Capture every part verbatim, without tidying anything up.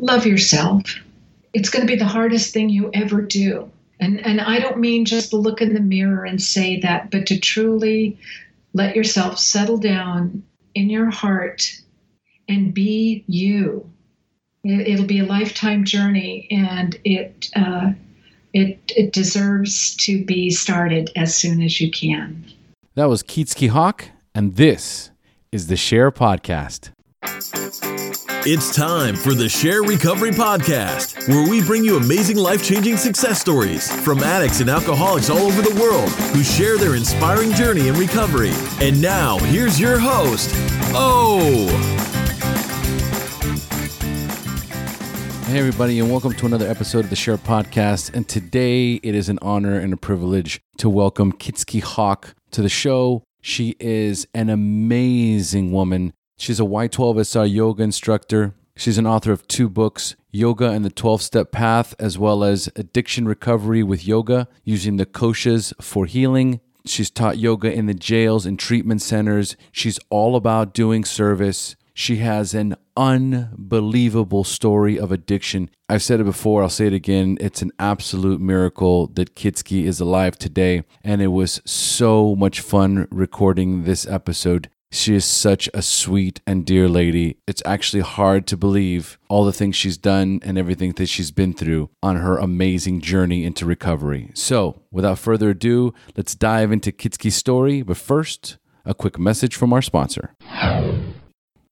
love yourself. It's going to be the hardest thing you ever do. And and I don't mean just look in the mirror and say that, but to truly let yourself settle down in your heart and be you. It, it'll be a lifetime journey, and it uh, it it deserves to be started as soon as you can. That was Kyczy Hawk, and this is the SHAIR Podcast. It's time for the SHAIR Recovery Podcast, where we bring you amazing life-changing success stories from addicts and alcoholics all over the world who share their inspiring journey in recovery. And now, here's your host, O. Hey everybody, and welcome to another episode of the SHAIR Podcast. And today, it is an honor and a privilege to welcome Kyczy Hawk to the show. She is an amazing woman. She's a Y twelve S R yoga instructor. She's an author of two books, Yoga and the Twelve-Step Path, as well as Addiction Recovery with Yoga, Using the Koshas for Healing. She's taught yoga in the jails and treatment centers. She's all about doing service. She has an unbelievable story of addiction. I've said it before, I'll say it again. It's an absolute miracle that Kyczy is alive today, and it was so much fun recording this episode. She is such a sweet and dear lady. It's actually hard to believe all the things she's done and everything that she's been through on her amazing journey into recovery. So, without further ado, let's dive into Kyczy's story. But first, a quick message from our sponsor.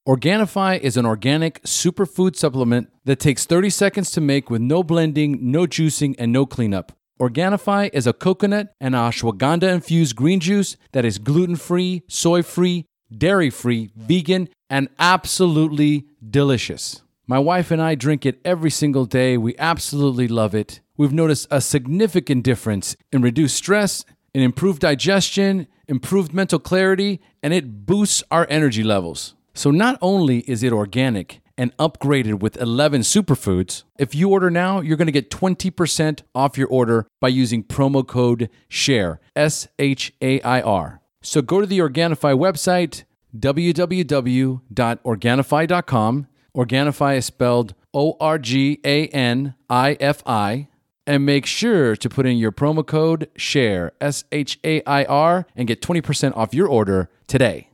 Organifi is an organic superfood supplement that takes thirty seconds to make with no blending, no juicing, and no cleanup. Organifi is a coconut and ashwagandha-infused green juice that is gluten-free, soy-free, dairy-free, vegan, and absolutely delicious. My wife and I drink it every single day. We absolutely love it. We've noticed a significant difference in reduced stress, in improved digestion, improved mental clarity, and it boosts our energy levels. So not only is it organic and upgraded with eleven superfoods, if you order now, you're going to get twenty percent off your order by using promo code SHAIR, S H A I R. So go to the Organifi website, w w w dot organifi dot com. Organifi is spelled O R G A N I F I. And make sure to put in your promo code SHAIR, S H A I R, and get twenty percent off your order today.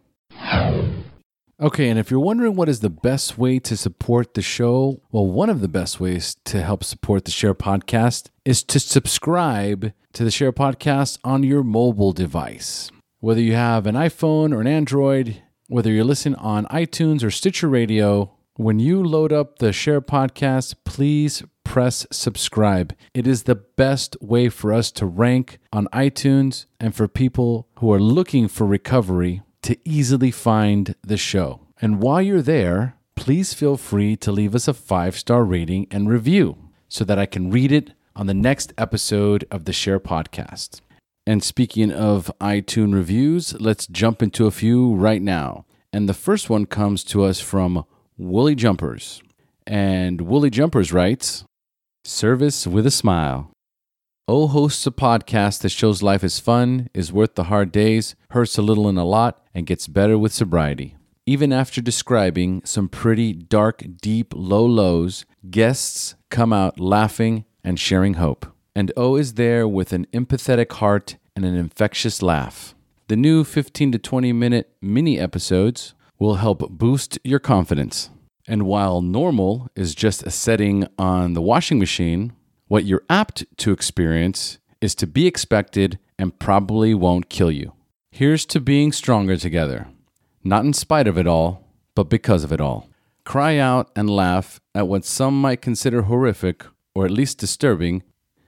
Okay, and if you're wondering what is the best way to support the show, well, one of the best ways to help support the SHAIR Podcast is to subscribe to the SHAIR Podcast on your mobile device. Whether you have an iPhone or an Android, whether you're listening on iTunes or Stitcher Radio, when you load up the SHAIR Podcast, please press subscribe. It is the best way for us to rank on iTunes and for people who are looking for recovery to easily find the show. And while you're there, please feel free to leave us a five-star rating and review so that I can read it on the next episode of the SHAIR Podcast. And speaking of iTunes reviews, let's jump into a few right now. And the first one comes to us from Woolly Jumpers. And Woolly Jumpers writes, Service with a smile. O hosts a podcast that shows life is fun, is worth the hard days, hurts a little and a lot, and gets better with sobriety. Even after describing some pretty dark, deep, low lows, guests come out laughing and sharing hope. And O is there with an empathetic heart and an infectious laugh. The new fifteen to twenty minute mini episodes will help boost your confidence. And while normal is just a setting on the washing machine, what you're apt to experience is to be expected and probably won't kill you. Here's to being stronger together. Not in spite of it all, but because of it all. Cry out and laugh at what some might consider horrific or at least disturbing,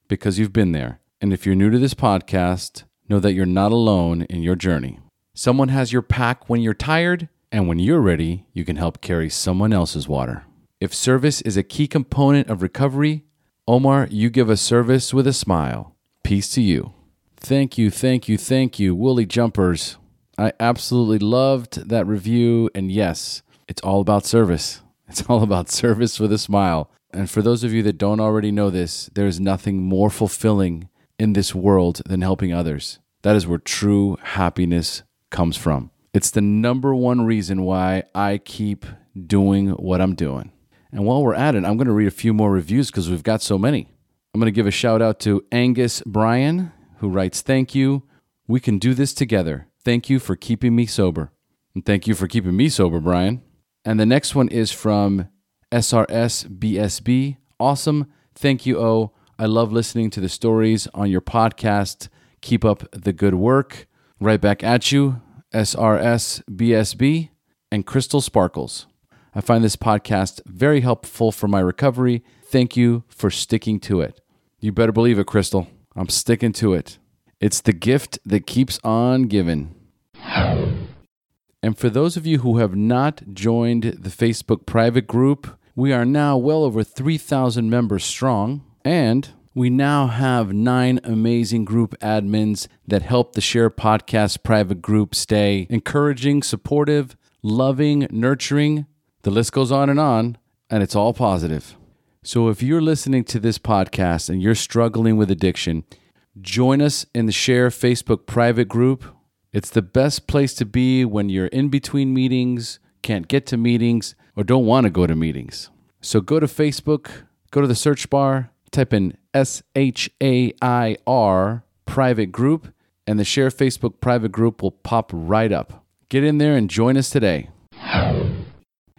because you've been there. And if you're new to this podcast, know that you're not alone in your journey. Someone has your pack when you're tired, and when you're ready, you can help carry someone else's water. If service is a key component of recovery, Omar, you give a service with a smile. Peace to you. Thank you, thank you, thank you, Woolly Jumpers. I absolutely loved that review, and yes, it's all about service. It's all about service with a smile. And for those of you that don't already know this, there is nothing more fulfilling in this world than helping others. That is where true happiness comes from. It's the number one reason why I keep doing what I'm doing. And while we're at it, I'm going to read a few more reviews because we've got so many. I'm going to give a shout out to Angus Bryan, who writes, "Thank you. We can do this together. Thank you for keeping me sober." And thank you for keeping me sober, Brian. And the next one is from S R S B S B. "Awesome. Thank you, O. I love listening to the stories on your podcast. Keep up the good work." Right back at you, S R S B S B. And Crystal Sparkles, "I find this podcast very helpful for my recovery. Thank you for sticking to it." You better believe it, Crystal. I'm sticking to it. It's the gift that keeps on giving. And for those of you who have not joined the Facebook private group, we are now well over three thousand members strong, and we now have nine amazing group admins that help the Share Podcast private group stay encouraging, supportive, loving, nurturing. The list goes on and on, and it's all positive. So if you're listening to this podcast and you're struggling with addiction, join us in the Share Facebook private group. It's the best place to be when you're in between meetings, can't get to meetings, or don't want to go to meetings. So go to Facebook, go to the search bar, type in S H A I R private group, and the Share Facebook private group will pop right up. Get in there and join us today.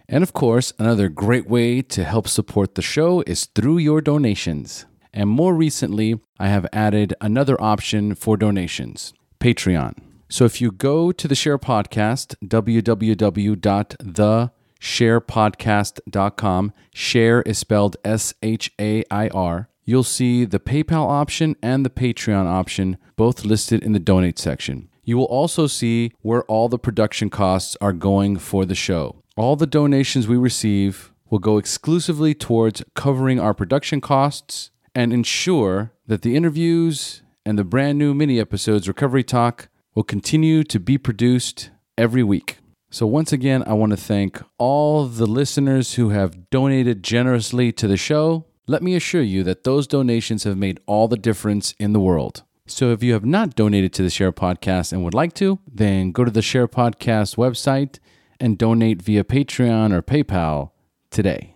And of course, another great way to help support the show is through your donations. And more recently, I have added another option for donations, Patreon. So if you go to the Share Podcast, w w w dot the share podcast dot com, Share is spelled S H A I R, you'll see the PayPal option and the Patreon option, both listed in the Donate section. You will also see where all the production costs are going for the show. All the donations we receive will go exclusively towards covering our production costs and ensure that the interviews and the brand new mini episodes, Recovery Talk, will continue to be produced every week. So once again, I want to thank all the listeners who have donated generously to the show. Let me assure you that those donations have made all the difference in the world. So if you have not donated to the Share Podcast and would like to, then go to the Share Podcast website and donate via Patreon or PayPal today.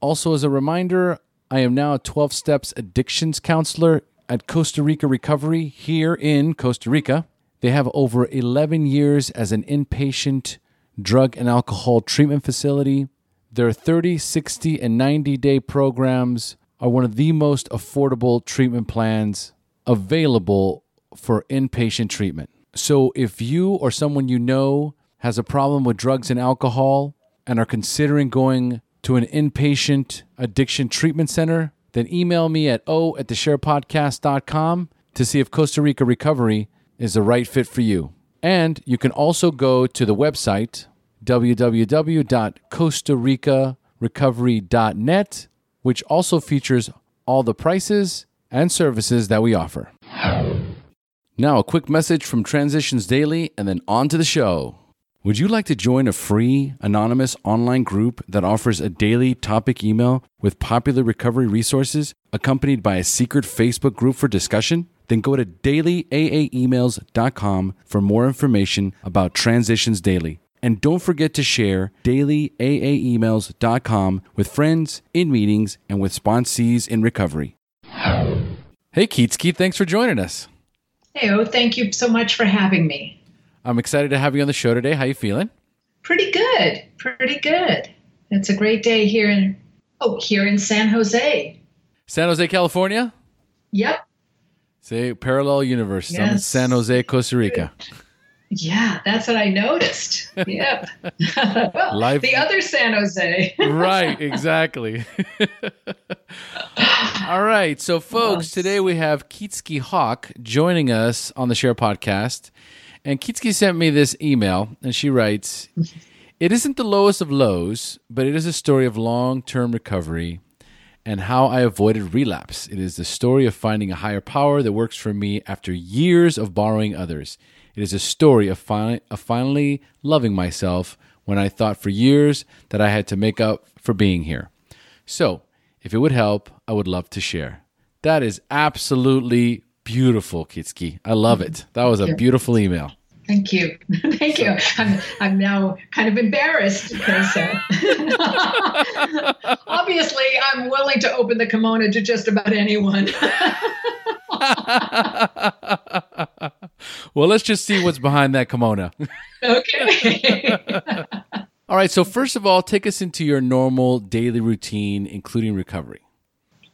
Also, as a reminder, I am now a twelve steps addictions counselor at Costa Rica Recovery here in Costa Rica. They have over eleven years as an inpatient drug and alcohol treatment facility. Their thirty, sixty, and ninety-day programs are one of the most affordable treatment plans available for inpatient treatment. So if you or someone you know has a problem with drugs and alcohol and are considering going to an inpatient addiction treatment center, then email me at o at the share podcast dot com to see if Costa Rica Recovery is the right fit for you. And you can also go to the website, w w w dot costa rica recovery dot net, which also features all the prices and services that we offer. Now, a quick message from Transitions Daily, and then on to the show. Would you like to join a free, anonymous online group that offers a daily topic email with popular recovery resources accompanied by a secret Facebook group for discussion? Then go to daily a a emails dot com for more information about Transitions Daily. And don't forget to share daily a a emails dot com with friends, in meetings, and with sponsees in recovery. Hey, Kyczy, thanks for joining us. Hey, oh, thank you so much for having me. I'm excited to have you on the show today. How you feeling? Pretty good. Pretty good. It's a great day here in oh, here in San Jose. San Jose, California? Yep. Say parallel universe. Yes. I'm in San Jose, Costa Rica. Yeah, that's what I noticed. Yep. Well, Life. The other San Jose. Right, exactly. All right. So folks, yes. Today we have Kyczy Hawk joining us on the Share Podcast. And Kyczy sent me this email, and she writes, "It isn't the lowest of lows, but it is a story of long-term recovery and how I avoided relapse. It is the story of finding a higher power that works for me after years of borrowing others. It is a story of, fi- of finally loving myself when I thought for years that I had to make up for being here. So, if it would help, I would love to share." That is absolutely beautiful, Kyczy. I love it. That was a beautiful email. Thank you. Thank you. I'm I'm now kind of embarrassed because uh, Obviously, I'm willing to open the kimono to just about anyone. Well, let's just see what's behind that kimono. Okay. All right. So first of all, take us into your normal daily routine, including recovery.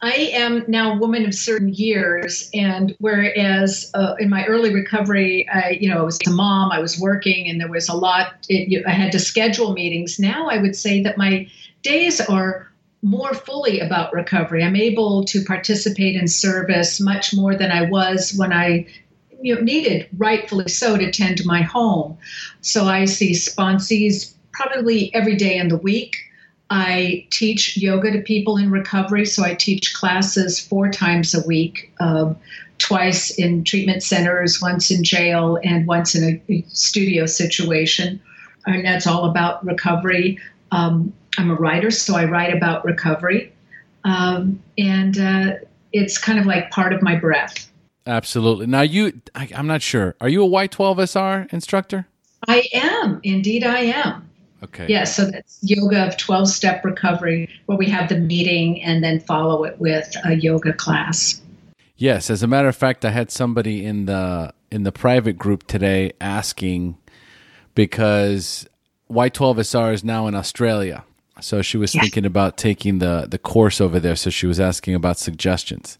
I am now a woman of certain years, and whereas uh, in my early recovery, I, you know, I was a mom, I was working, and there was a lot, it, I had to schedule meetings. Now I would say that my days are more fully about recovery. I'm able to participate in service much more than I was when I you know, needed, rightfully so, to tend to my home. So I see sponsees probably every day in the week. I teach yoga to people in recovery, so I teach classes four times a week, uh, twice in treatment centers, once in jail, and once in a studio situation. And that's all about recovery. Um, I'm a writer, so I write about recovery. Um, and uh, it's kind of like part of my breath. Absolutely. Now, you, I, I'm not sure. Are you a Y twelve S R instructor? I am. Indeed, I am. Okay. Yeah, so that's yoga of twelve-step recovery, where we have the meeting and then follow it with a yoga class. Yes, as a matter of fact, I had somebody in the in the private group today asking, because Y twelve S R is now in Australia, so she was yeah. thinking about taking the, the course over there, so she was asking about suggestions.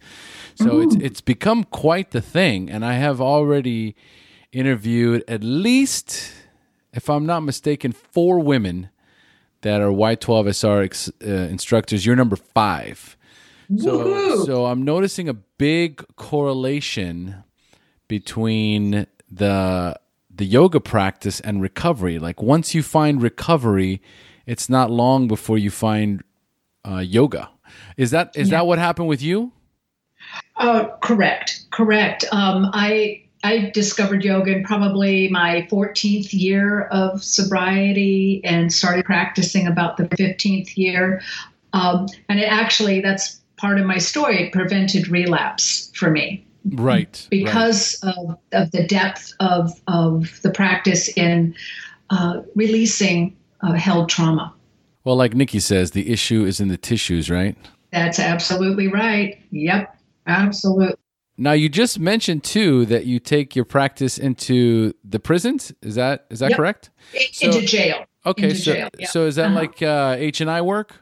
So Ooh. it's it's become quite the thing, and I have already interviewed at least... if I'm not mistaken, four women that are Y twelve S R ex, uh, instructors. You're number five. So, so I'm noticing a big correlation between the the yoga practice and recovery. Like once you find recovery, it's not long before you find uh, yoga. Is that is yeah. that what happened with you? Uh, correct. Correct. Um, I. I discovered yoga in probably my fourteenth year of sobriety and started practicing about the fifteenth year. Um, and it actually, that's part of my story, it prevented relapse for me. Right. Because right. Of, of the depth of, of the practice in uh, releasing uh, held trauma. Well, like Nikki says, the issue is in the tissues, right? That's absolutely right. Yep, absolutely. Now, you just mentioned, too, that you take your practice into the prisons. Is that is that yep. correct? So, into jail. Okay. Into so, jail, yeah. so is that uh-huh. like uh, H and I work?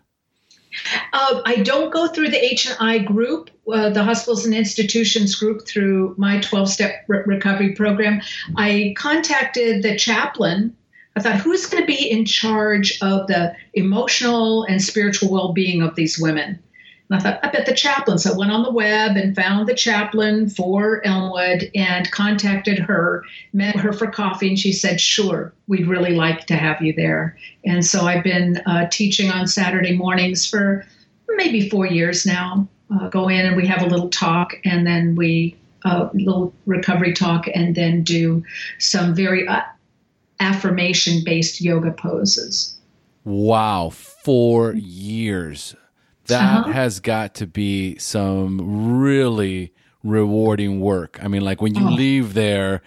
Uh, I don't go through the H and I group, uh, the hospitals and institutions group, through my twelve-step re- recovery program. I contacted the chaplain. I thought, who's going to be in charge of the emotional and spiritual well-being of these women? And I thought, I bet the chaplain. So I went on the web and found the chaplain for Elmwood and contacted her, met her for coffee, and she said, sure, we'd really like to have you there. And so I've been uh, teaching on Saturday mornings for maybe four years now. Uh, go in and we have a little talk, and then we, a uh, little recovery talk, and then do some very uh, affirmation-based yoga poses. Wow, four years. That uh-huh. has got to be some really rewarding work. I mean, like when you oh. leave there,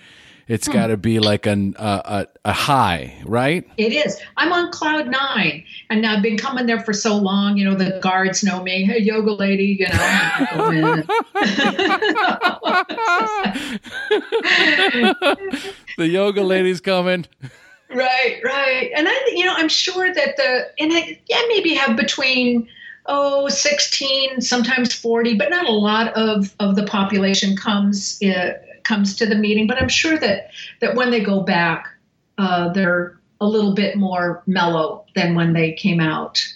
it's hmm. got to be like an, uh, a a high, right? It is. I'm on cloud nine, and I've been coming there for so long. You know, the guards know me. Hey, yoga lady, you know. The yoga lady's coming. Right, right. And I, you know, I'm sure that the, and I, yeah, maybe have between... oh, sixteen, sometimes forty, but not a lot of, of the population comes uh, comes to the meeting. But I'm sure that, that when they go back, uh, they're a little bit more mellow than when they came out.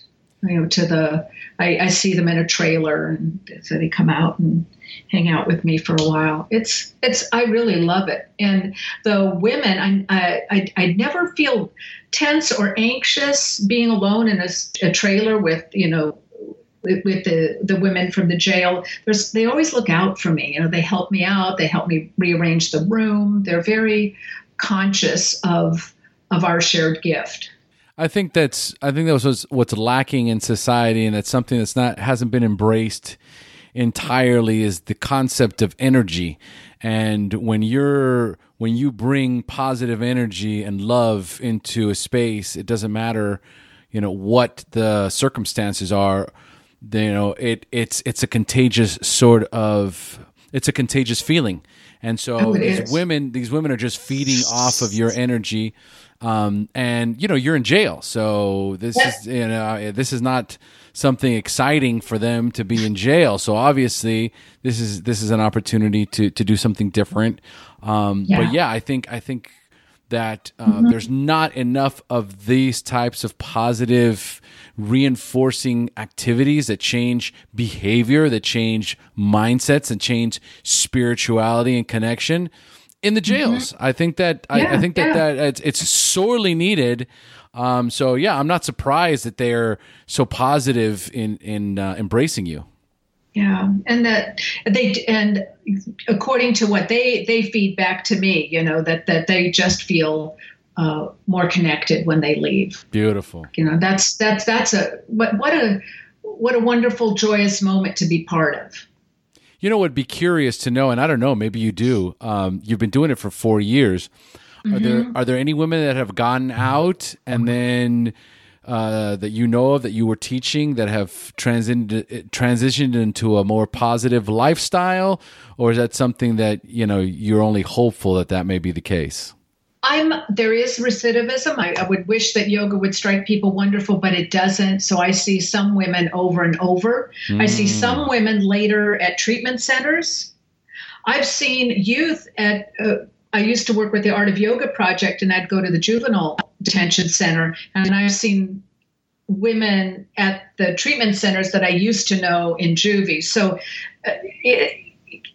You know, to the I, I see them in a trailer, and so they come out and hang out with me for a while. It's it's I really love it, and the women I I I never feel tense or anxious being alone in a, a trailer with you know. with the, the women from the jail. There's, they always look out for me. You know, they help me out. They help me rearrange the room. They're very conscious of of our shared gift. I think that's I think that was what's lacking in society, and that's something that's not hasn't been embraced entirely, is the concept of energy. And when you're when you bring positive energy and love into a space, it doesn't matter you know, what the circumstances are, you know, it it's it's a contagious sort of it's a contagious feeling. And so oh, these is. women, these women are just feeding off of your energy, um, and you know you're in jail. So this yeah. is you know this is not something exciting for them to be in jail. So obviously this is this is an opportunity to to do something different. Um, yeah. But yeah, I think I think that uh, mm-hmm. there's not enough of these types of positive reinforcing activities that change behavior, that change mindsets, and change spirituality and connection in the jails. Mm-hmm. I think that yeah, I, I think that, yeah. that it's, it's sorely needed. Um, so yeah, I'm not surprised that they're so positive in in uh, embracing you. Yeah, and that they and according to what they they feed back to me, you know, that that they just feel Uh, more connected when they leave. Beautiful. You know, that's that's that's a what what a what a wonderful, joyous moment to be part of. You know, would be curious to know, and I don't know, maybe you do. Um, you've been doing it for four years. Mm-hmm. Are there are there any women that have gotten out and then uh, that you know of that you were teaching that have transitioned transitioned into a more positive lifestyle, or is that something that you know you're only hopeful that that may be the case? I'm, there is recidivism. I, I would wish that yoga would strike people wonderful, but it doesn't. So I see some women over and over. Mm. I see some women later at treatment centers. I've seen youth at, uh, I used to work with the Art of Yoga Project, and I'd go to the juvenile detention center. And I've seen women at the treatment centers that I used to know in juvie. So uh, it,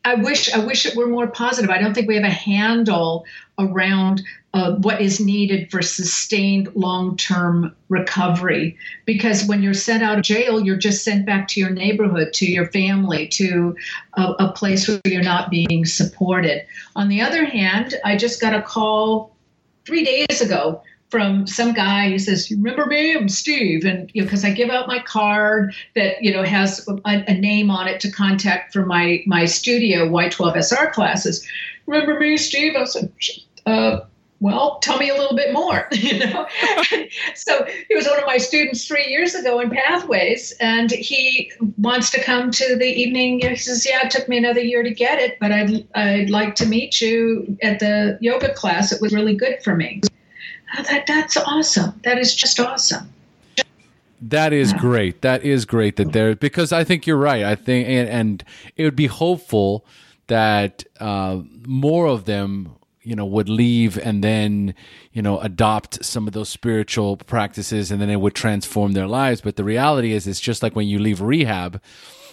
I wish I wish it were more positive. I don't think we have a handle around uh, what is needed for sustained long-term recovery. Because when you're sent out of jail, you're just sent back to your neighborhood, to your family, to a, a place where you're not being supported. On the other hand, I just got a call three days ago from some guy who says, "You remember me? I'm Steve." And, you know, because I give out my card that, you know, has a, a name on it to contact for my, my studio Y twelve S R classes. "Remember me, Steve?" I said, uh, well, tell me a little bit more, you know? So he was one of my students three years ago in Pathways, and he wants to come to the evening. He says, "Yeah, it took me another year to get it, but I'd, I'd like to meet you at the yoga class. It was really good for me." Oh, that that's awesome. That is just awesome. That is yeah. great. That is great that there, because I think you're right. I think, and, and it would be hopeful that uh, more of them, you know, would leave and then, you know, adopt some of those spiritual practices, and then it would transform their lives. But the reality is, it's just like when you leave rehab,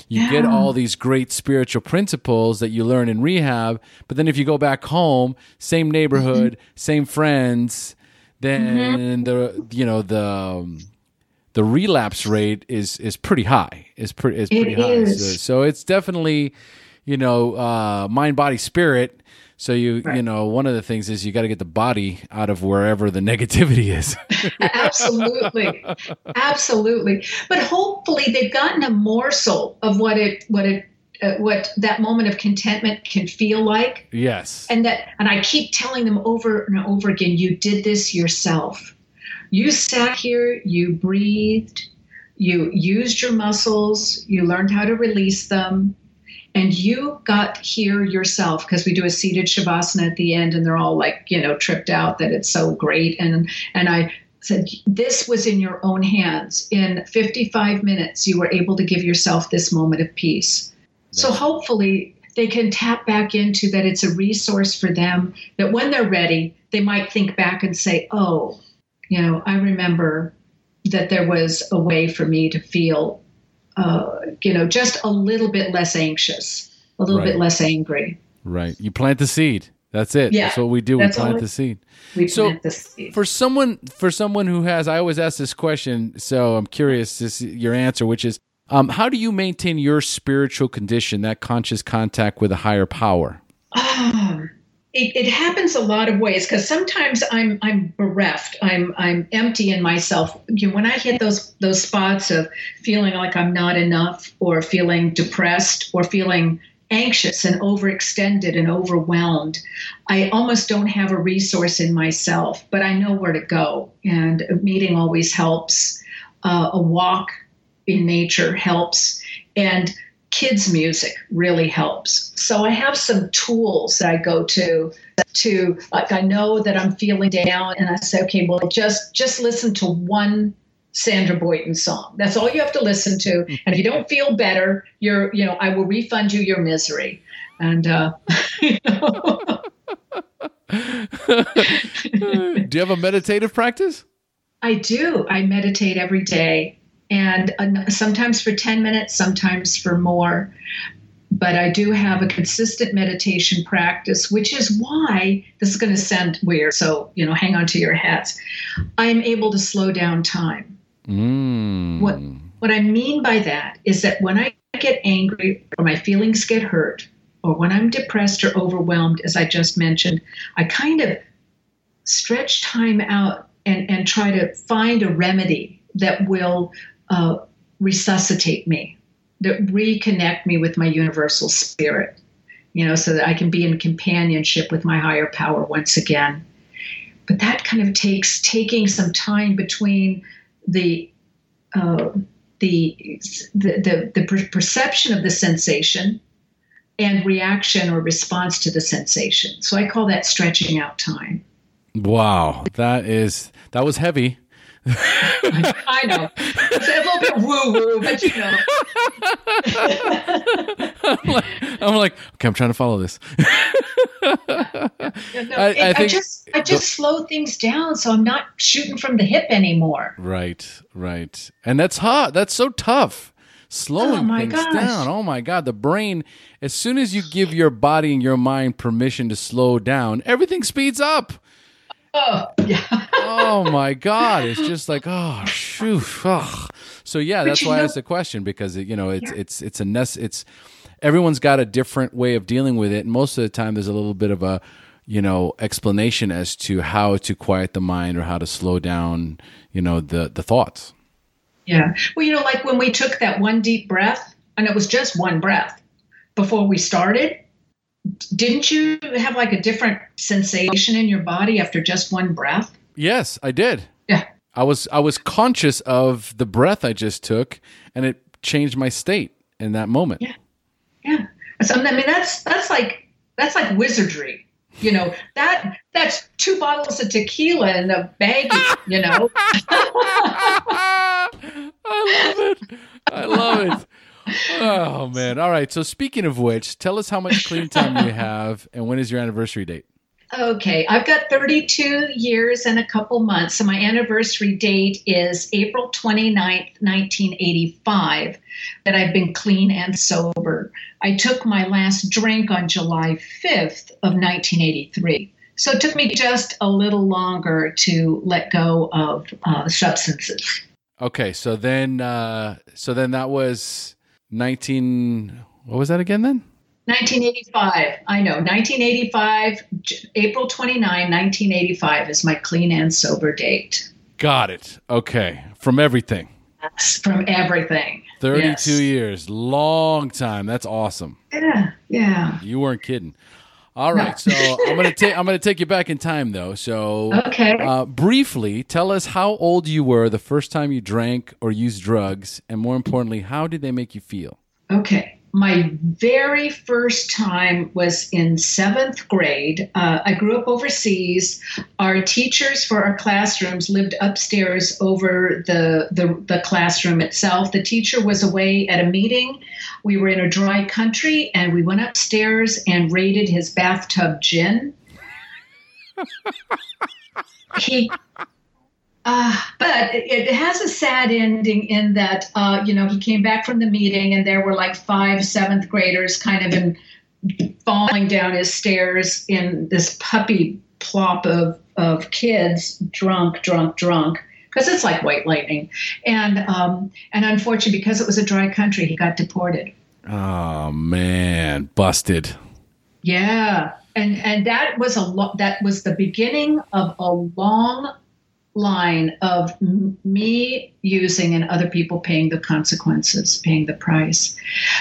you yeah. get all these great spiritual principles that you learn in rehab. But then if you go back home, same neighborhood, mm-hmm. same friends, then mm-hmm. the you know the um, the relapse rate is is pretty high. Is pretty is pretty it high. Is. So, so it's definitely you know uh, mind, body, spirit. So you right. you know one of the things is you got to get the body out of wherever the negativity is. Absolutely, absolutely. But hopefully they've gotten a morsel of what it what it. Uh, what that moment of contentment can feel like. Yes. And that, and I keep telling them over and over again, you did this yourself. You sat here, you breathed, you used your muscles, you learned how to release them, and you got here yourself. Because we do a seated Shavasana at the end, and they're all like, you know, tripped out that it's so great. And, and I said, this was in your own hands. In fifty-five minutes, you were able to give yourself this moment of peace. So hopefully they can tap back into that. It's a resource for them, that when they're ready, they might think back and say, oh, you know, I remember that there was a way for me to feel, uh, you know, just a little bit less anxious, a little right. bit less angry. Right. You plant the seed. That's it. Yeah, that's what we do. We plant the seed. We so plant the seed. For someone, for someone who has, I always ask this question, so I'm curious to see your answer, which is, Um, how do you maintain your spiritual condition, that conscious contact with a higher power? Um, it, it happens a lot of ways, because sometimes I'm I'm bereft, I'm I'm empty in myself. You know, when I hit those those spots of feeling like I'm not enough, or feeling depressed, or feeling anxious and overextended and overwhelmed, I almost don't have a resource in myself, but I know where to go, and a meeting always helps. uh, a walk in nature helps, and kids' music really helps. So I have some tools that I go to, to like I know that I'm feeling down, and I say, okay, well, just just listen to one Sandra Boynton song. That's all you have to listen to. And if you don't feel better, you're, you know, I will refund you your misery. And uh, you know. Do you have a meditative practice? I do. I meditate every day. And uh, sometimes for ten minutes, sometimes for more. But I do have a consistent meditation practice, which is why, this is going to sound weird, so, you know, hang on to your hats. I'm able to slow down time. Mm. What, what I mean by that is that when I get angry or my feelings get hurt, or when I'm depressed or overwhelmed, as I just mentioned, I kind of stretch time out and, and try to find a remedy that will uh, resuscitate me, that reconnect me with my universal spirit, you know, so that I can be in companionship with my higher power once again. But that kind of takes taking some time between the uh, the, the the the perception of the sensation and reaction or response to the sensation. So I call that stretching out time. Wow, that is that was heavy. I know. It's a little bit woo-woo, but you know. I'm, like, I'm like, okay, I'm trying to follow this. yeah, yeah, no, I, I, I think, just, I just the, slow things down, so I'm not shooting from the hip anymore. Right, right, and that's hard. That's so tough. Slowing oh my things gosh. down. Oh my God, the brain. As soon as you give your body and your mind permission to slow down, everything speeds up. Oh, yeah. Oh my God. It's just like, oh, shoo. Oh. So yeah, but that's why know, I asked the question, because you know, it's, yeah. it's, it's a nest. It's everyone's got a different way of dealing with it. And most of the time there's a little bit of a, you know, explanation as to how to quiet the mind or how to slow down, you know, the, the thoughts. Yeah. Well, you know, like when we took that one deep breath, and it was just one breath before we started, didn't you have like a different sensation in your body after just one breath? Yes, I did. Yeah. I was I was conscious of the breath I just took, and it changed my state in that moment. Yeah. Yeah. So, I mean, that's that's like that's like wizardry. You know, that that's two bottles of tequila in a baggie, you know. I love it. I love it. Oh, man. All right. So speaking of which, tell us how much clean time you have and when is your anniversary date? Okay. I've got thirty-two years and a couple months. So my anniversary date is April twenty-ninth, nineteen eighty-five, that I've been clean and sober. I took my last drink on July fifth of nineteen eighty-three. So it took me just a little longer to let go of uh, substances. Okay. So then, uh, so then that was... Nineteen, what was that again then? nineteen eighty-five. I know, nineteen eighty-five, April twenty-ninth, nineteen eighty-five is my clean and sober date. Got it. Okay. From everything. That's from everything. thirty-two yes. years. Long time. That's awesome. Yeah. Yeah. You weren't kidding. All right. No. So I'm going to take, I'm going to take you back in time though. So okay. uh, briefly tell us how old you were the first time you drank or used drugs. And more importantly, how did they make you feel? Okay. My very first time was in seventh grade. Uh, I grew up overseas. Our teachers for our classrooms lived upstairs over the, the, the classroom itself. The teacher was away at a meeting. We were in a dry country, and we went upstairs and raided his bathtub gin. He... Uh, but it, it has a sad ending in that, uh, you know, he came back from the meeting and there were like five seventh graders kind of in, falling down his stairs in this puppy plop of, of kids drunk, drunk, drunk, because it's like white lightning. And, um, and unfortunately, because it was a dry country, he got deported. Oh, man. Busted. Yeah. And, and that was a lo- that was the beginning of a long line of me using and other people paying the consequences, paying the price.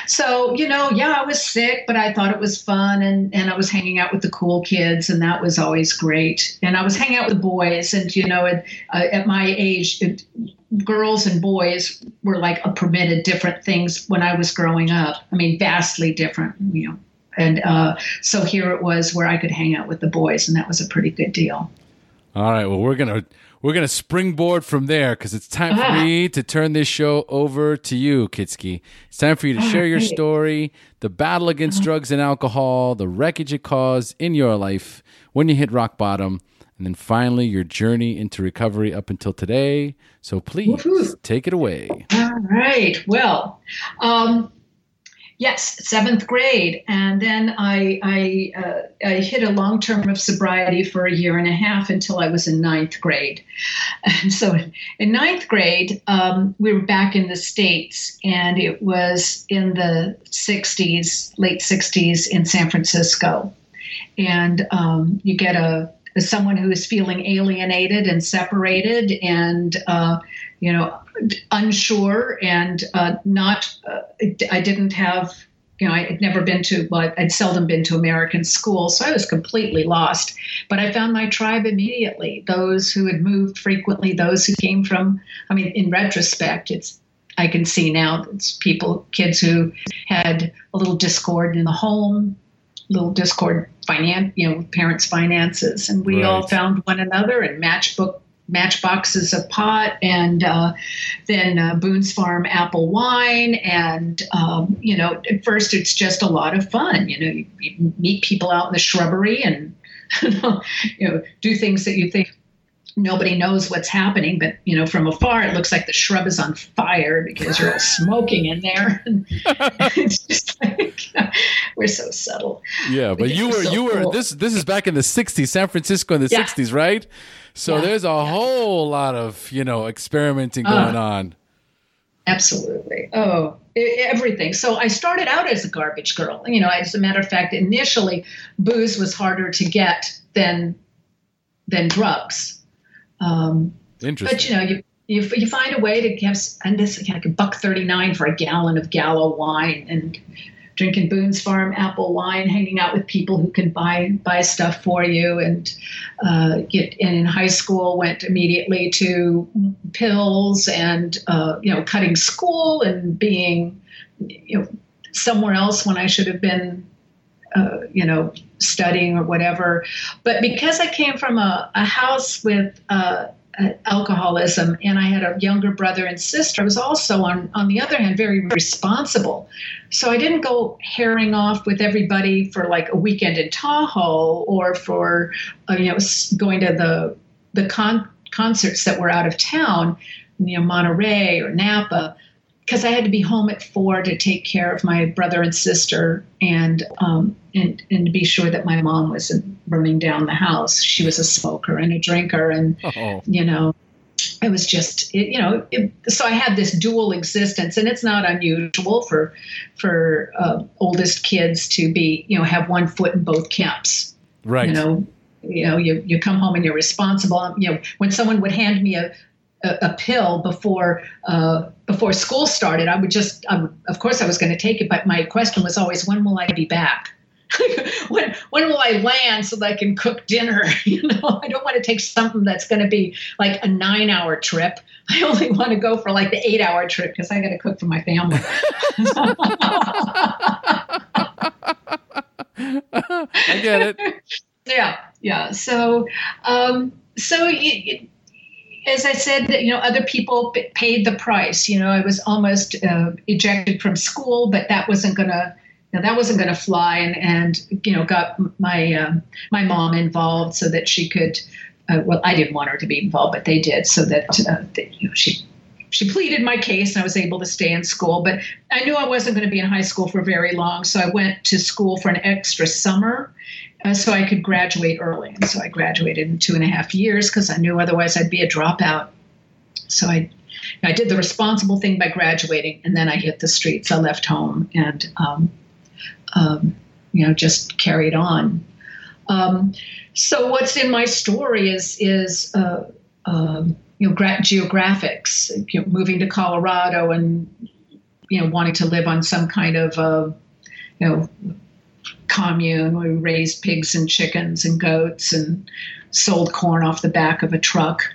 So, you know, yeah, I was sick, but I thought it was fun. And, and I was hanging out with the cool kids, and that was always great. And I was hanging out with the boys, and, you know, at, uh, at my age, it, girls and boys were like a permitted different things when I was growing up. I mean, vastly different, you know. And uh, so here it was where I could hang out with the boys, and that was a pretty good deal. All right. Well, we're gonna we're gonna springboard from there because it's time ah. for me to turn this show over to you, Kyczy. It's time for you to oh, share your great. story, the battle against uh-huh. drugs and alcohol, the wreckage it caused in your life when you hit rock bottom, and then finally your journey into recovery up until today. So please Woo-hoo. take it away. All right. Well. Um, Yes, seventh grade, and then I I, uh, I hit a long term of sobriety for a year and a half until I was in ninth grade. And so in ninth grade, um, we were back in the States, and it was in the sixties, late sixties in San Francisco. And um, you get a someone who is feeling alienated and separated and, uh, you know, unsure and uh, not, uh, I didn't have, you know, I had never been to, well, I'd seldom been to American school, so I was completely lost. But I found my tribe immediately, those who had moved frequently, those who came from, I mean, in retrospect, it's, I can see now, it's people, kids who had a little discord in the home, little discord finance, you know, parents' finances, and we right. all found one another and matchbook matchboxes of pot, and uh, then uh, Boone's Farm apple wine, and um, you know, at first it's just a lot of fun. You know, you, you meet people out in the shrubbery, and you know, do things that you think nobody knows what's happening, but you know, from afar it looks like the shrub is on fire because you're all smoking in there. And it's just like we're so subtle. Yeah, but you were so you were cool. this this is back in the sixties, San Francisco in the yeah. sixties, right? So yeah. there's a yeah. whole lot of, you know, experimenting going uh, on. Absolutely. Oh, everything. So I started out as a garbage girl. You know, as a matter of fact, initially booze was harder to get than than drugs. Um, Interesting. But you know, you, you you find a way to have, and this like you know, a buck thirty nine for a gallon of Gallo wine, and drinking Boone's Farm apple wine, hanging out with people who can buy buy stuff for you, and uh, get. And in high school, went immediately to pills, and uh, you know, cutting school and being you know somewhere else when I should have been. Uh, you know, studying or whatever. But because I came from a, a house with uh, alcoholism, and I had a younger brother and sister, I was also, on, on the other hand, very responsible. So I didn't go herring off with everybody for like a weekend in Tahoe or for, uh, you know, going to the the con- concerts that were out of town, you know, Monterey or Napa. Because I had to be home at four to take care of my brother and sister, and um, and and to be sure that my mom wasn't burning down the house. She was a smoker and a drinker, and Uh-oh. you know, it was just it, you know. It, so I had this dual existence, and it's not unusual for for uh, oldest kids to be you know have one foot in both camps, right? You know, you know, you you come home and you're responsible. You know, when someone would hand me a a pill before uh, before school started, I would just, I would, of course I was going to take it, but my question was always, when will I be back? when when will I land so that I can cook dinner? You know, I don't want to take something that's going to be like a nine-hour trip. I only want to go for like the eight-hour trip because I got to cook for my family. I get it. Yeah, yeah. So, um, so it, it, as I said, you know, other people paid the price. You know, I was almost uh, ejected from school, but that wasn't gonna, you know, that wasn't gonna fly. And, and you know, got my uh, my mom involved so that she could. Uh, well, I didn't want her to be involved, but they did, so that, uh, that you know, she she pleaded my case, and I was able to stay in school. But I knew I wasn't going to be in high school for very long, so I went to school for an extra summer. Uh, so I could graduate early. And so I graduated in two and a half years because I knew otherwise I'd be a dropout. So I I did the responsible thing by graduating, and then I hit the streets. I left home and, um, um, you know, just carried on. Um, so what's in my story is, is uh, uh, you know, gra- geographics, you know, moving to Colorado and, you know, wanting to live on some kind of, uh, you know, commune. We raised pigs and chickens and goats and sold corn off the back of a truck.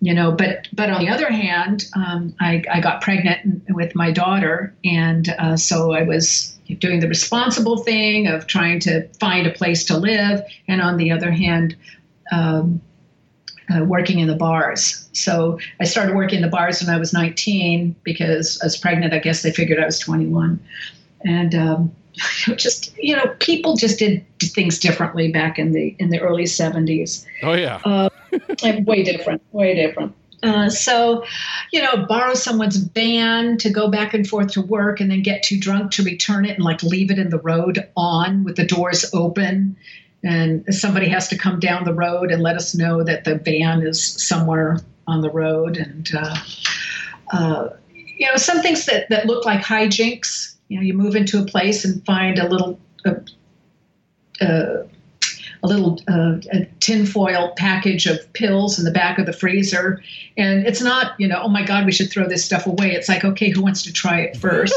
you know, but but on the other hand, um, I, I got pregnant with my daughter, and uh, so I was doing the responsible thing of trying to find a place to live, and on the other hand, um, uh, working in the bars. So I started working in the bars when I was nineteen because I was pregnant. I guess they figured I was twenty-one, and um, just you know, people just did things differently back in the in the early seventies. Oh yeah. Uh, way different, way different. Uh, so, you know, borrow someone's van to go back and forth to work and then get too drunk to return it and like leave it in the road on with the doors open. And somebody has to come down the road and let us know that the van is somewhere on the road. And, uh, uh, you know, some things that, that look like hijinks, you know, you move into a place and find a little, uh, uh a little uh, a tinfoil package of pills in the back of the freezer. And it's not, you know, oh my God, we should throw this stuff away. It's like, okay, who wants to try it first?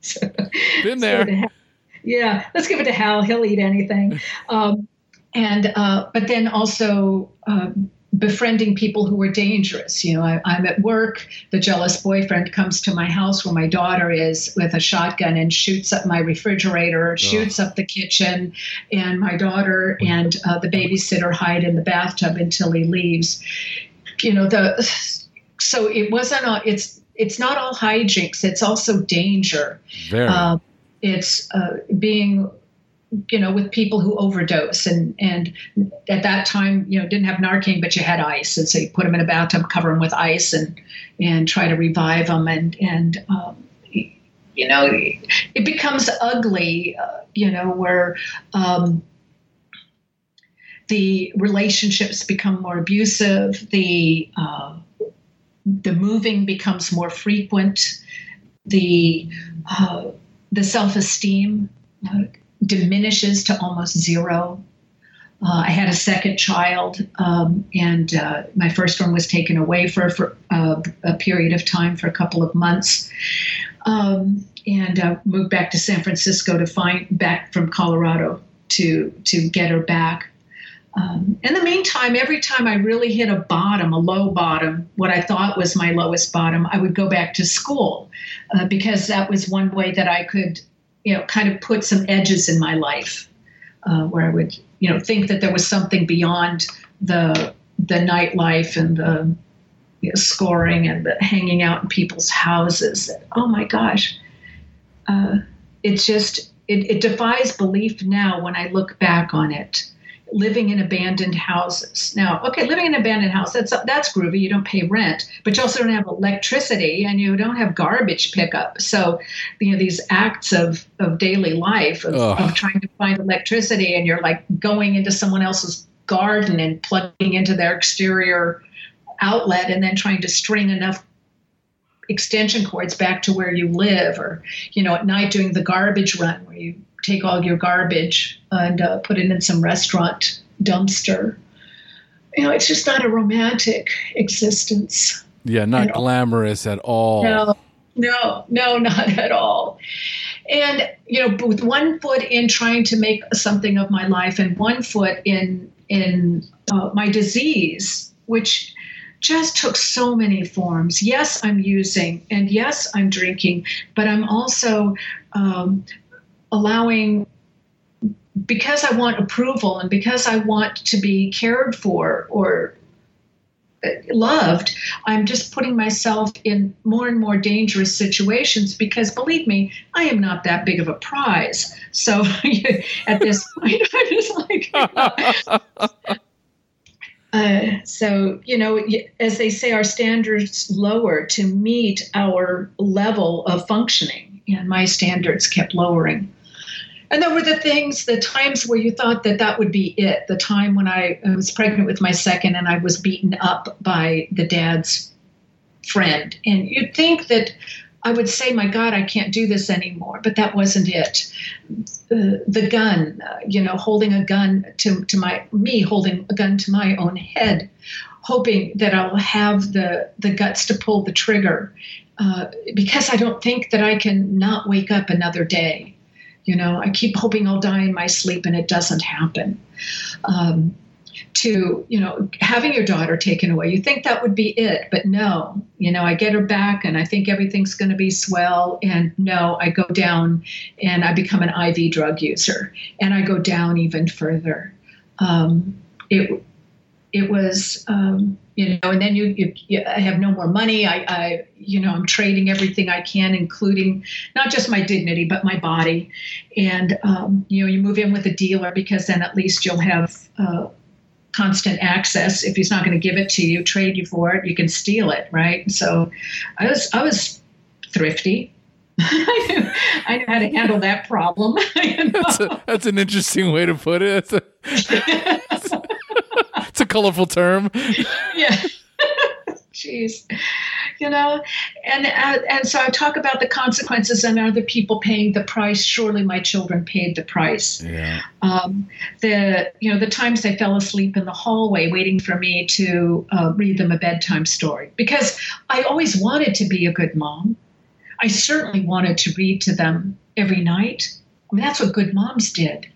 so, Been there. So yeah. Let's give it to Hal. He'll eat anything. Um, and, uh, but then also, um, befriending people who are dangerous. You know, I, I'm at work, the jealous boyfriend comes to my house where my daughter is with a shotgun and shoots up my refrigerator, oh. shoots up the kitchen, and my daughter and uh, the babysitter hide in the bathtub until he leaves. You know, the so it wasn't, a, it's it's not all hijinks, it's also danger. Very. Uh, it's uh, being... you know, with people who overdose and, and at that time, you know, didn't have Narcan, but you had ice. And so you put them in a bathtub, cover them with ice and, and try to revive them. And, and, um, you know, it becomes ugly, uh, you know, where, um, the relationships become more abusive. The, uh, the moving becomes more frequent. The, uh, the self-esteem, uh, diminishes to almost zero. Uh, I had a second child, um, and uh, my first one was taken away for, for uh, a period of time for a couple of months, um, and uh, moved back to San Francisco to find back from Colorado to to get her back. Um, in the meantime, every time I really hit a bottom, a low bottom, what I thought was my lowest bottom, I would go back to school uh, because that was one way that I could, you know, kind of put some edges in my life, uh, where I would, you know, think that there was something beyond the the nightlife and the you know, scoring and the hanging out in people's houses. That, oh my gosh, uh, it's just it, it defies belief now when I look back on it. Living in abandoned houses. Now, okay, living in an abandoned house, that's that's groovy. You don't pay rent, but you also don't have electricity and you don't have garbage pickup. So, you know, these acts of, of daily life, of, of trying to find electricity, and you're like going into someone else's garden and plugging into their exterior outlet and then trying to string enough extension cords back to where you live, or, you know, at night doing the garbage run where you take all your garbage and uh, put it in some restaurant dumpster. You know, it's just not a romantic existence. Yeah, not glamorous at all. No, no, no, not at all. And, you know, with one foot in trying to make something of my life and one foot in, in uh, my disease, which just took so many forms. Yes, I'm using, and yes, I'm drinking, but I'm also... Um, allowing, because I want approval and because I want to be cared for or loved, I'm just putting myself in more and more dangerous situations because, believe me, I am not that big of a prize. So at this point, I'm just like... Uh, so, you know, as they say, our standards lower to meet our level of functioning, and my standards kept lowering. And there were the things, the times where you thought that that would be it, the time when I was pregnant with my second and I was beaten up by the dad's friend. And you'd think that I would say, my God, I can't do this anymore, but that wasn't it. Uh, the gun, uh, you know, holding a gun to, to my, me holding a gun to my own head, hoping that I'll have the, the guts to pull the trigger, uh, because I don't think that I can not wake up another day. You know, I keep hoping I'll die in my sleep and it doesn't happen. Um, to, you know, having your daughter taken away. You think that would be it, but no, you know, I get her back and I think everything's going to be swell. And no, I go down and I become an I V drug user and I go down even further. Um, it, it was, um, you know, and then you, you, you, I have no more money. I, I, you know, I'm trading everything I can, including not just my dignity, but my body. And, um, you know, you move in with a dealer because then at least you'll have, uh, constant access. If he's not going to give it to you, trade you for it, you can steal it, right? So I was I was thrifty. I, knew, I knew how to handle that problem. You know? that's, a, that's an interesting way to put it. That's a, it's, it's a colorful term. Yeah. Jeez. You know, and and so I talk about the consequences and other people paying the price. Surely my children paid the price. Yeah. Um, the you know the times they fell asleep in the hallway waiting for me to uh, read them a bedtime story, because I always wanted to be a good mom. I certainly wanted to read to them every night. I mean, that's what good moms did.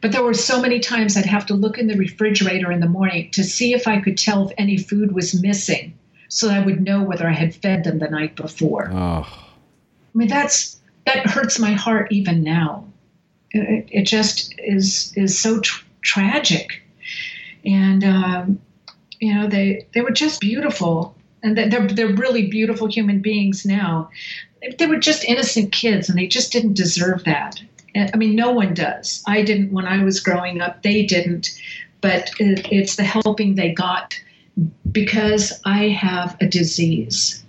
But there were so many times I'd have to look in the refrigerator in the morning to see if I could tell if any food was missing, so I would know whether I had fed them the night before. Oh. I mean, that's that hurts my heart even now. It, it just is is so tr- tragic. And um, you know, they they were just beautiful, and they're they're really beautiful human beings now. They were just innocent kids, and they just didn't deserve that. I mean, no one does. I didn't when I was growing up. They didn't. But it, it's the helping they got. Because I have a disease,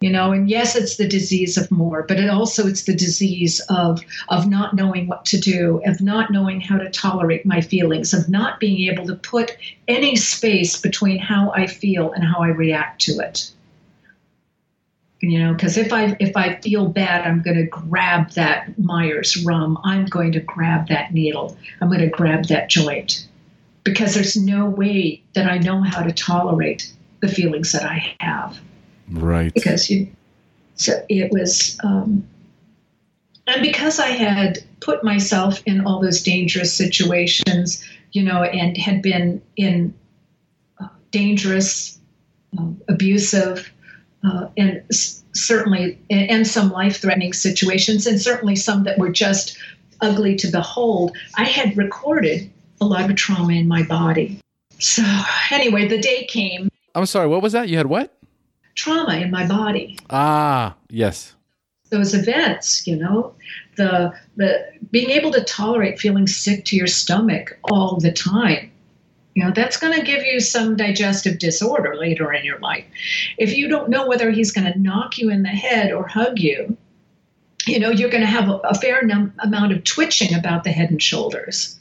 you know, and yes, it's the disease of more, but it also it's the disease of of not knowing what to do, of not knowing how to tolerate my feelings, of not being able to put any space between how I feel and how I react to it. You know, because if I if I feel bad, I'm going to grab that Myers rum. I'm going to grab that needle. I'm going to grab that joint. Because there's no way that I know how to tolerate the feelings that I have. Right. Because you, so it was, um, and because I had put myself in all those dangerous situations, you know, and had been in uh, dangerous, uh, abusive, uh, and s- certainly, and, and some life-threatening situations, and certainly some that were just ugly to behold, I had recorded a lot of trauma in my body. So anyway, the day came. I'm sorry, what was that? You had what? Trauma in my body. Ah, yes. Those events, you know, the the being able to tolerate feeling sick to your stomach all the time. You know, that's going to give you some digestive disorder later in your life. If you don't know whether he's going to knock you in the head or hug you, you know, you're going to have a, a fair num- amount of twitching about the head and shoulders.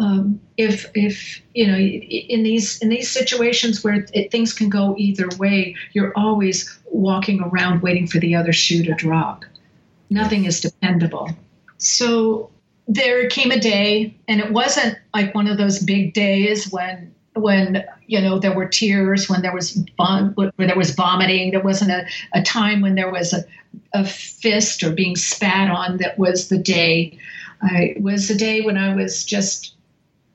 Um, if, if, you know, in these, in these situations where it, things can go either way, you're always walking around waiting for the other shoe to drop. Nothing is dependable. So there came a day, and it wasn't like one of those big days when, when, you know, there were tears, when there was, vom- when there was vomiting, there wasn't a, a time when there was a, a fist or being spat on that was the day. I, it was a day when I was just,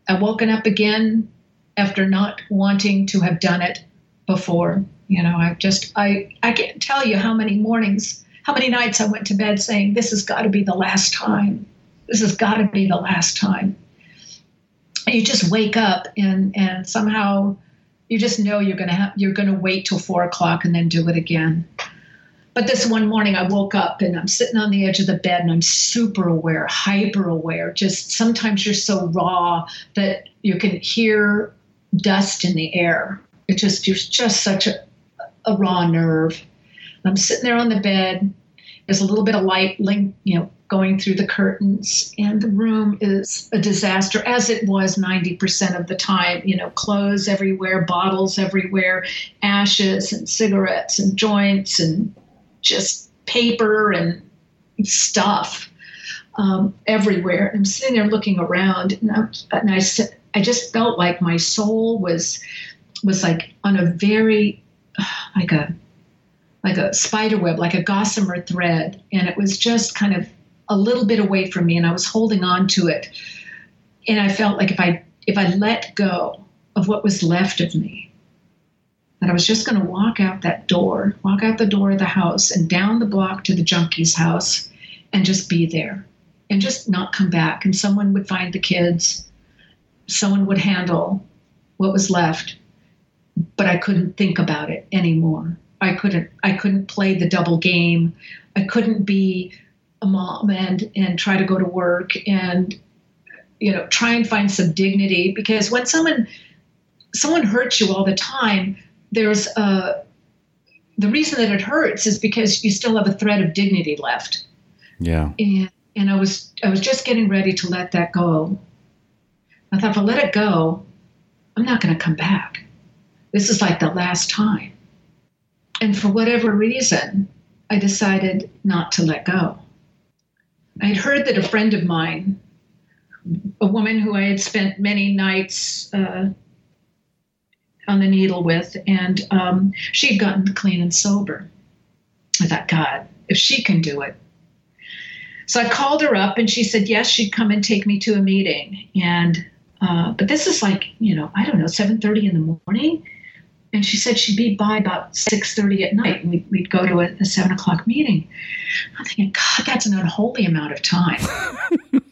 I woken up again after not wanting to have done it before. You know, I've just, I, I can't tell you how many mornings, how many nights I went to bed saying, this has got to be the last time. This has got to be the last time. And you just wake up and, and somehow you just know you're going to have, you're going to wait till four o'clock and then do it again. But this one morning I woke up and I'm sitting on the edge of the bed and I'm super aware, hyper aware. Just sometimes you're so raw that you can hear dust in the air. It just, you're just such a, a raw nerve. And I'm sitting there on the bed. There's a little bit of light, you know, going through the curtains, and the room is a disaster, as it was ninety percent of the time. You know, clothes everywhere, bottles everywhere, ashes and cigarettes and joints and just paper and stuff um, everywhere. I'm sitting there looking around, and I, and I, I just felt like my soul was was like on a very like a like a spider web, like a gossamer thread, and it was just kind of a little bit away from me, and I was holding on to it, and I felt like if I if I let go of what was left of me, that I was just going to walk out that door, walk out the door of the house and down the block to the junkie's house and just be there and just not come back. And someone would find the kids. Someone would handle what was left. But I couldn't think about it anymore. I couldn't I couldn't play the double game. I couldn't be a mom and, and try to go to work and, you know, try and find some dignity. Because when someone someone hurts you all the time, there's a, the reason that it hurts is because you still have a thread of dignity left. Yeah. And and I was I was just getting ready to let that go. I thought, if I let it go, I'm not going to come back. This is like the last time. And for whatever reason, I decided not to let go. I had heard that a friend of mine, a woman who I had spent many nights uh, on the needle with, and um, she had gotten clean and sober. I thought, God, if she can do it. So I called her up, and she said, yes, she'd come and take me to a meeting. And uh, but this is like, you know, I don't know, seven thirty in the morning. And she said she'd be by about six thirty at night, and we'd, we'd go to a, a seven o'clock meeting. I'm thinking, God, that's an unholy amount of time. I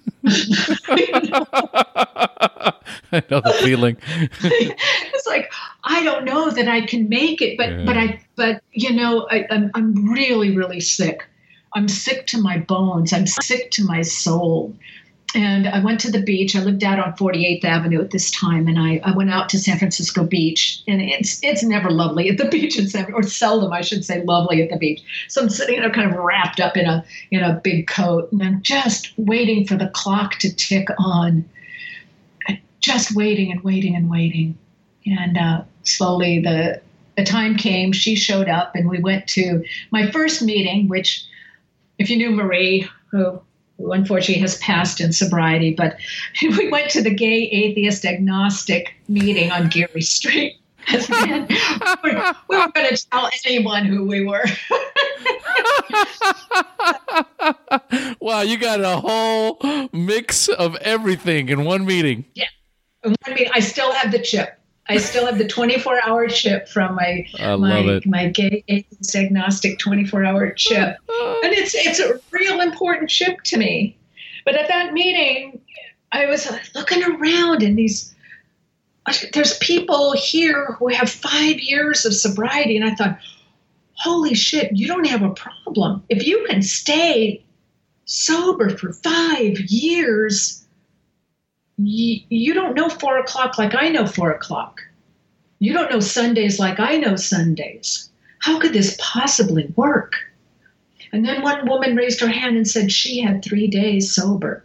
know the feeling. It's like, I don't know that I can make it, but yeah. but I but you know, I, I'm I'm really really sick. I'm sick to my bones. I'm sick to my soul. And I went to the beach. I lived out on forty-eighth Avenue at this time, and I, I went out to San Francisco Beach. And it's it's never lovely at the beach in San, or seldom, I should say, lovely at the beach. So I'm sitting there, kind of wrapped up in a in a big coat, and I'm just waiting for the clock to tick on. Just waiting and waiting and waiting, and uh, slowly the the time came. She showed up, and we went to my first meeting, which, if you knew Marie, who. who unfortunately has passed in sobriety, but we went to the gay atheist agnostic meeting on Geary Street. Man, we were, we were going to tell anyone who we were. Wow, you got a whole mix of everything in one meeting. Yeah. One meeting. I still have the chip. I still have the twenty-four hour chip from my my, my gay atheist agnostic twenty-four hour chip. And it's it's a real important chip to me. But at that meeting, I was looking around, and these there's people here who have five years of sobriety, and I thought, holy shit, you don't have a problem. If you can stay sober for five years, you don't know four o'clock like I know four o'clock. You don't know Sundays like I know Sundays. How could this possibly work? And then one woman raised her hand and said she had three days sober.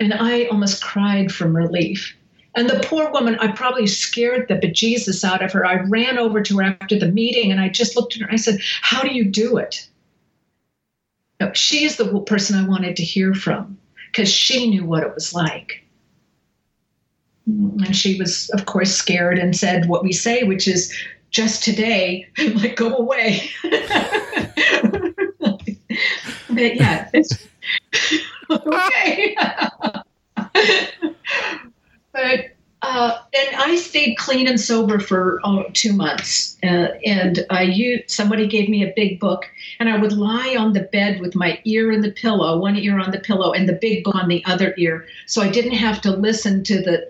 And I almost cried from relief. And the poor woman, I probably scared the bejesus out of her. I ran over to her after the meeting, and I just looked at her. I said, how do you do it? No, she is the person I wanted to hear from, because she knew what it was like. And she was, of course, scared and said what we say, which is just today, like, go away. But yeah, it's okay. But, uh, and I stayed clean and sober for oh, two months. Uh, and I used, somebody gave me a big book, and I would lie on the bed with my ear in the pillow, one ear on the pillow, and the big book on the other ear. So I didn't have to listen to the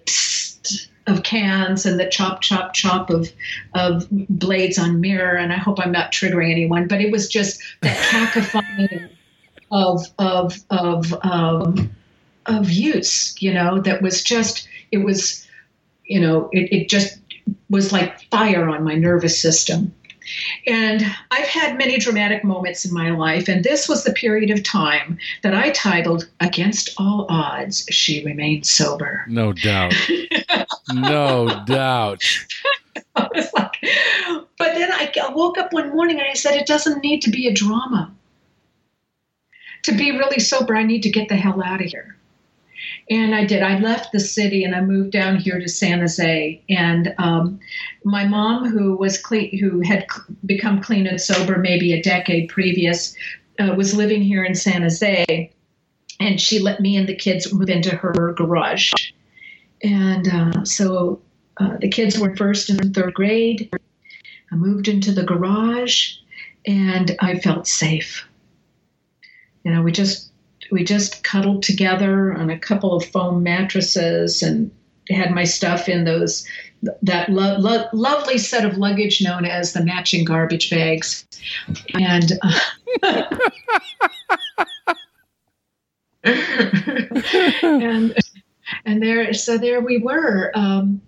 of cans and the chop, chop, chop of of blades on mirror. And I hope I'm not triggering anyone, but it was just that cacophony of of of um, of use, you know, that was just, it was, you know, it, it just was like fire on my nervous system. And I've had many dramatic moments in my life, and this was the period of time that I titled, Against All Odds, She Remained Sober. No doubt. No doubt. I was like, but then I woke up one morning and I said, it doesn't need to be a drama. To be really sober, I need to get the hell out of here. And I did. I left the city and I moved down here to San Jose. And um, my mom, who was clean, who had become clean and sober maybe a decade previous, uh, was living here in San Jose. And she let me and the kids move into her garage. And uh, so uh, the kids were first and third grade. I moved into the garage, and I felt safe. You know, we just we just cuddled together on a couple of foam mattresses, and had my stuff in those that lo- lo- lovely set of luggage known as the matching garbage bags. And uh, and and there, so there we were. Um,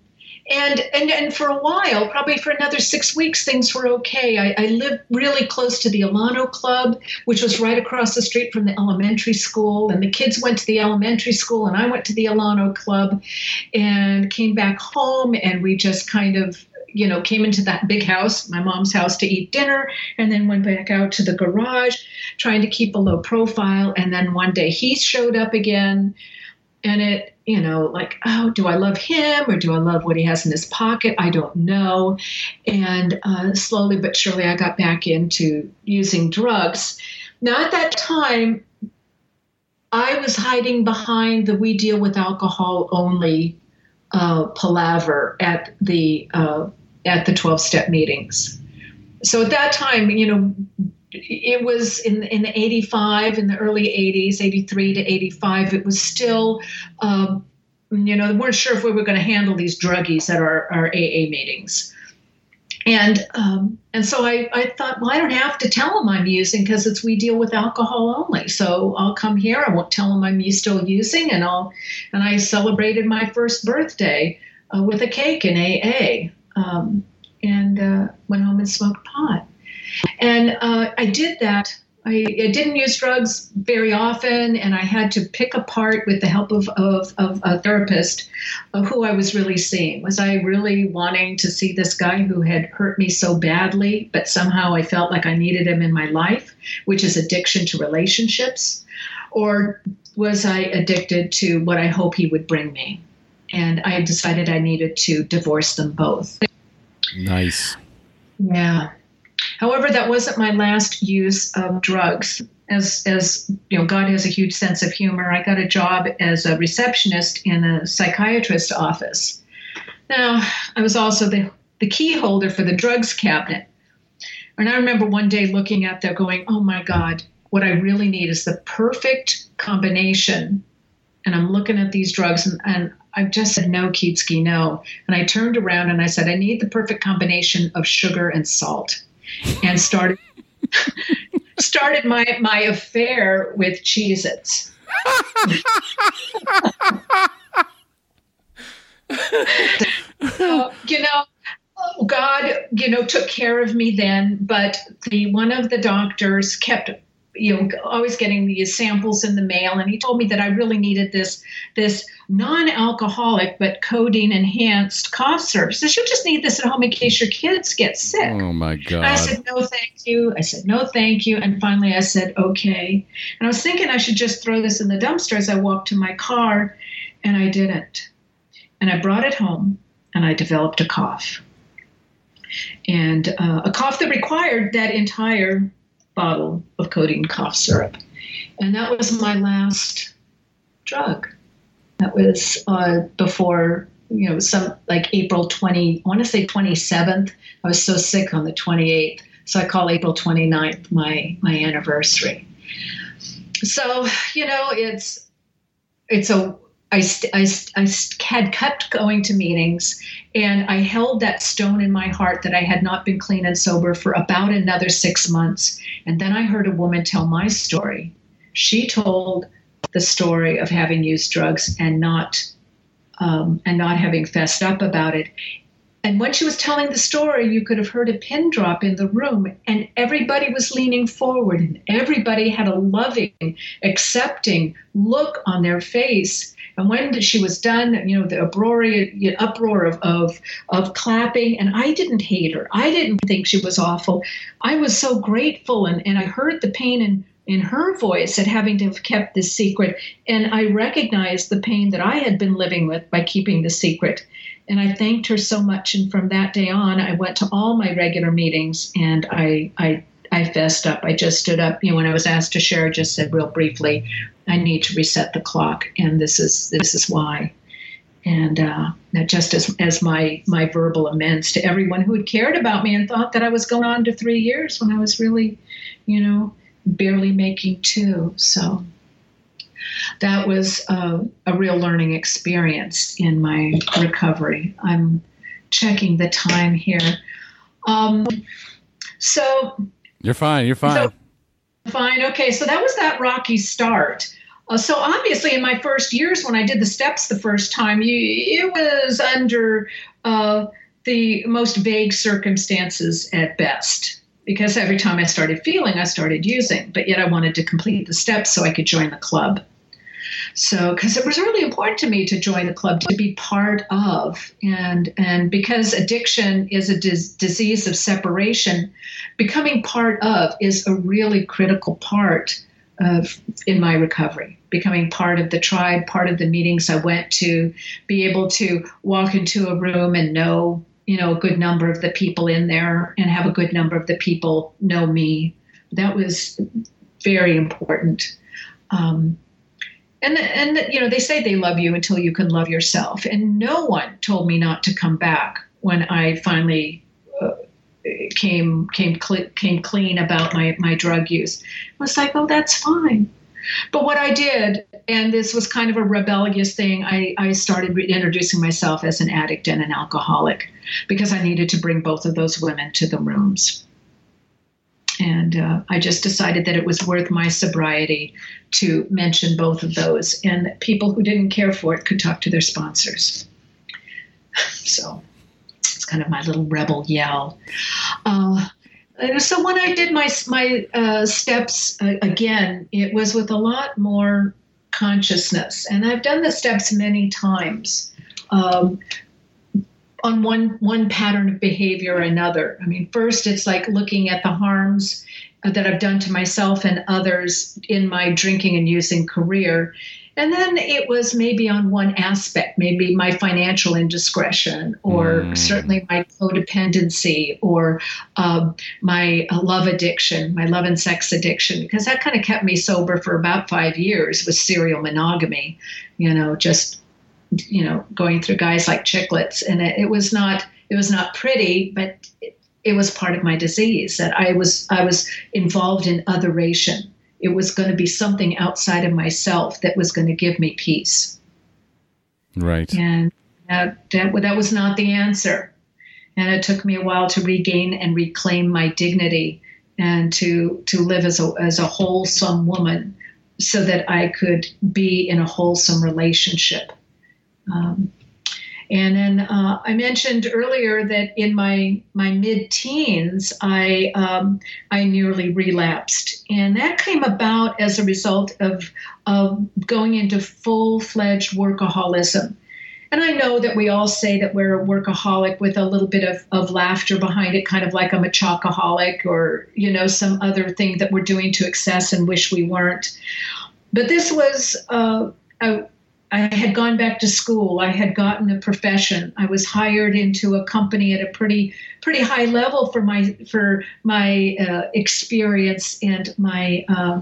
And, and and for a while, probably for another six weeks, things were okay. I, I lived really close to the Alano Club, which was right across the street from the elementary school. And the kids went to the elementary school, and I went to the Alano Club and came back home. And we just kind of, you know, came into that big house, my mom's house, to eat dinner, and then went back out to the garage, trying to keep a low profile. And then one day he showed up again. And it, you know, like, oh, do I love him or do I love what he has in his pocket? I don't know. And uh, slowly but surely, I got back into using drugs. Now, at that time, I was hiding behind the "we deal with alcohol only" uh, palaver at the uh, at the twelve-step meetings. So at that time, you know, it was in in the eighty-five, in the early eighties, eighty-three to eighty-five. It was still, uh, you know, we weren't sure if we were going to handle these druggies at our, our A A meetings. And um, and so I, I thought, well, I don't have to tell them I'm using because it's we deal with alcohol only. So I'll come here. I won't tell them I'm still using, and I'll and I celebrated my first birthday uh, with a cake in A A, um, and uh, went home and smoked pot. And uh, I did that. I, I didn't use drugs very often, and I had to pick apart with the help of, of, of a therapist of who I was really seeing. Was I really wanting to see this guy who had hurt me so badly, but somehow I felt like I needed him in my life, which is addiction to relationships? Or was I addicted to what I hope he would bring me? And I decided I needed to divorce them both. Nice. Yeah. However, that wasn't my last use of drugs. As, as you know, God has a huge sense of humor. I got a job as a receptionist in a psychiatrist's office. Now, I was also the, the key holder for the drugs cabinet. And I remember one day looking at there going, oh, my God, what I really need is the perfect combination. And I'm looking at these drugs, and, and I just said, no, Kitsuki, no. And I turned around and I said, I need the perfect combination of sugar and salt. And started started my, my affair with Cheez-Its. So, you know, God, you know, took care of me then. But the one of the doctors kept, you know, always getting these samples in the mail, and he told me that I really needed this this non-alcoholic but codeine-enhanced cough syrup. He says, you just need this at home in case your kids get sick. Oh, my God. And I said, no, thank you. I said, no, thank you. And finally I said, okay. And I was thinking I should just throw this in the dumpster as I walked to my car, and I didn't. And I brought it home, and I developed a cough. And uh, a cough that required that entire bottle of codeine cough syrup. And that was my last drug. That was uh, before, you know, some like April twentieth, I want to say twenty-seventh. I was so sick on the twenty-eighth. So I call April twenty-ninth my, my anniversary. So, you know, it's, it's a, I, st- I, st- I st- had kept going to meetings, and I held that stone in my heart that I had not been clean and sober for about another six months. And then I heard a woman tell my story. She told the story of having used drugs and not um, and not having fessed up about it. And when she was telling the story, you could have heard a pin drop in the room, and everybody was leaning forward, and everybody had a loving, accepting look on their face. And when she was done, you know, the uproar of, of of clapping, and I didn't hate her. I didn't think she was awful. I was so grateful, and, and I heard the pain in, in her voice at having to have kept this secret, and I recognized the pain that I had been living with by keeping the secret. And I thanked her so much, and from that day on, I went to all my regular meetings, and I I, I fessed up. I just stood up. You know, when I was asked to share, I just said real briefly, I need to reset the clock, and this is this is why. And uh, that just as, as my, my verbal amends to everyone who had cared about me and thought that I was going on to three years when I was really, you know, barely making two. So that was uh, a real learning experience in my recovery. I'm checking the time here. Um, so you're fine. You're fine. So, fine. Okay. So that was that rocky start. Uh, so obviously in my first years when I did the steps the first time, you, it was under uh, the most vague circumstances at best, because every time I started feeling, I started using, but yet I wanted to complete the steps so I could join the club. So, because it was really important to me to join the club, to be part of, and and because addiction is a dis- disease of separation, becoming part of is a really critical part of in my recovery, becoming part of the tribe, part of the meetings I went to, be able to walk into a room and know, you know, a good number of the people in there and have a good number of the people know me. That was very important. Um, And, the, and the, you know, they say they love you until you can love yourself. And no one told me not to come back when I finally uh, came came cl- came clean about my, my drug use. I was like, oh, that's fine. But what I did, and this was kind of a rebellious thing, I, I started reintroducing myself as an addict and an alcoholic because I needed to bring both of those women to the rooms. And uh, I just decided that it was worth my sobriety to mention both of those, and that people who didn't care for it could talk to their sponsors. So it's kind of my little rebel yell. Uh, so when I did my my uh, steps uh, again, it was with a lot more consciousness, and I've done the steps many times. Um, on one one pattern of behavior or another. I mean, first, it's like looking at the harms that I've done to myself and others in my drinking and using career. And then it was maybe on one aspect, maybe my financial indiscretion, or mm. certainly my codependency, or um, my love addiction, my love and sex addiction, because that kind of kept me sober for about five years with serial monogamy, you know, just you know, going through guys like chiclets. And it, it was not, it was not pretty, but it, it was part of my disease that I was, I was involved in otheration. It was going to be something outside of myself that was going to give me peace. Right. And that, that, that was not the answer. And it took me a while to regain and reclaim my dignity and to, to live as a, as a wholesome woman so that I could be in a wholesome relationship. Um, and then uh, I mentioned earlier that in my, my mid-teens, I um, I nearly relapsed. And that came about as a result of, of going into full-fledged workaholism. And I know that we all say that we're a workaholic with a little bit of, of laughter behind it, kind of like I'm a chocoholic or, you know, some other thing that we're doing to excess and wish we weren't. But this was uh, a I had gone back to school. I had gotten a profession. I was hired into a company at a pretty, pretty high level for my for my uh, experience and my, uh,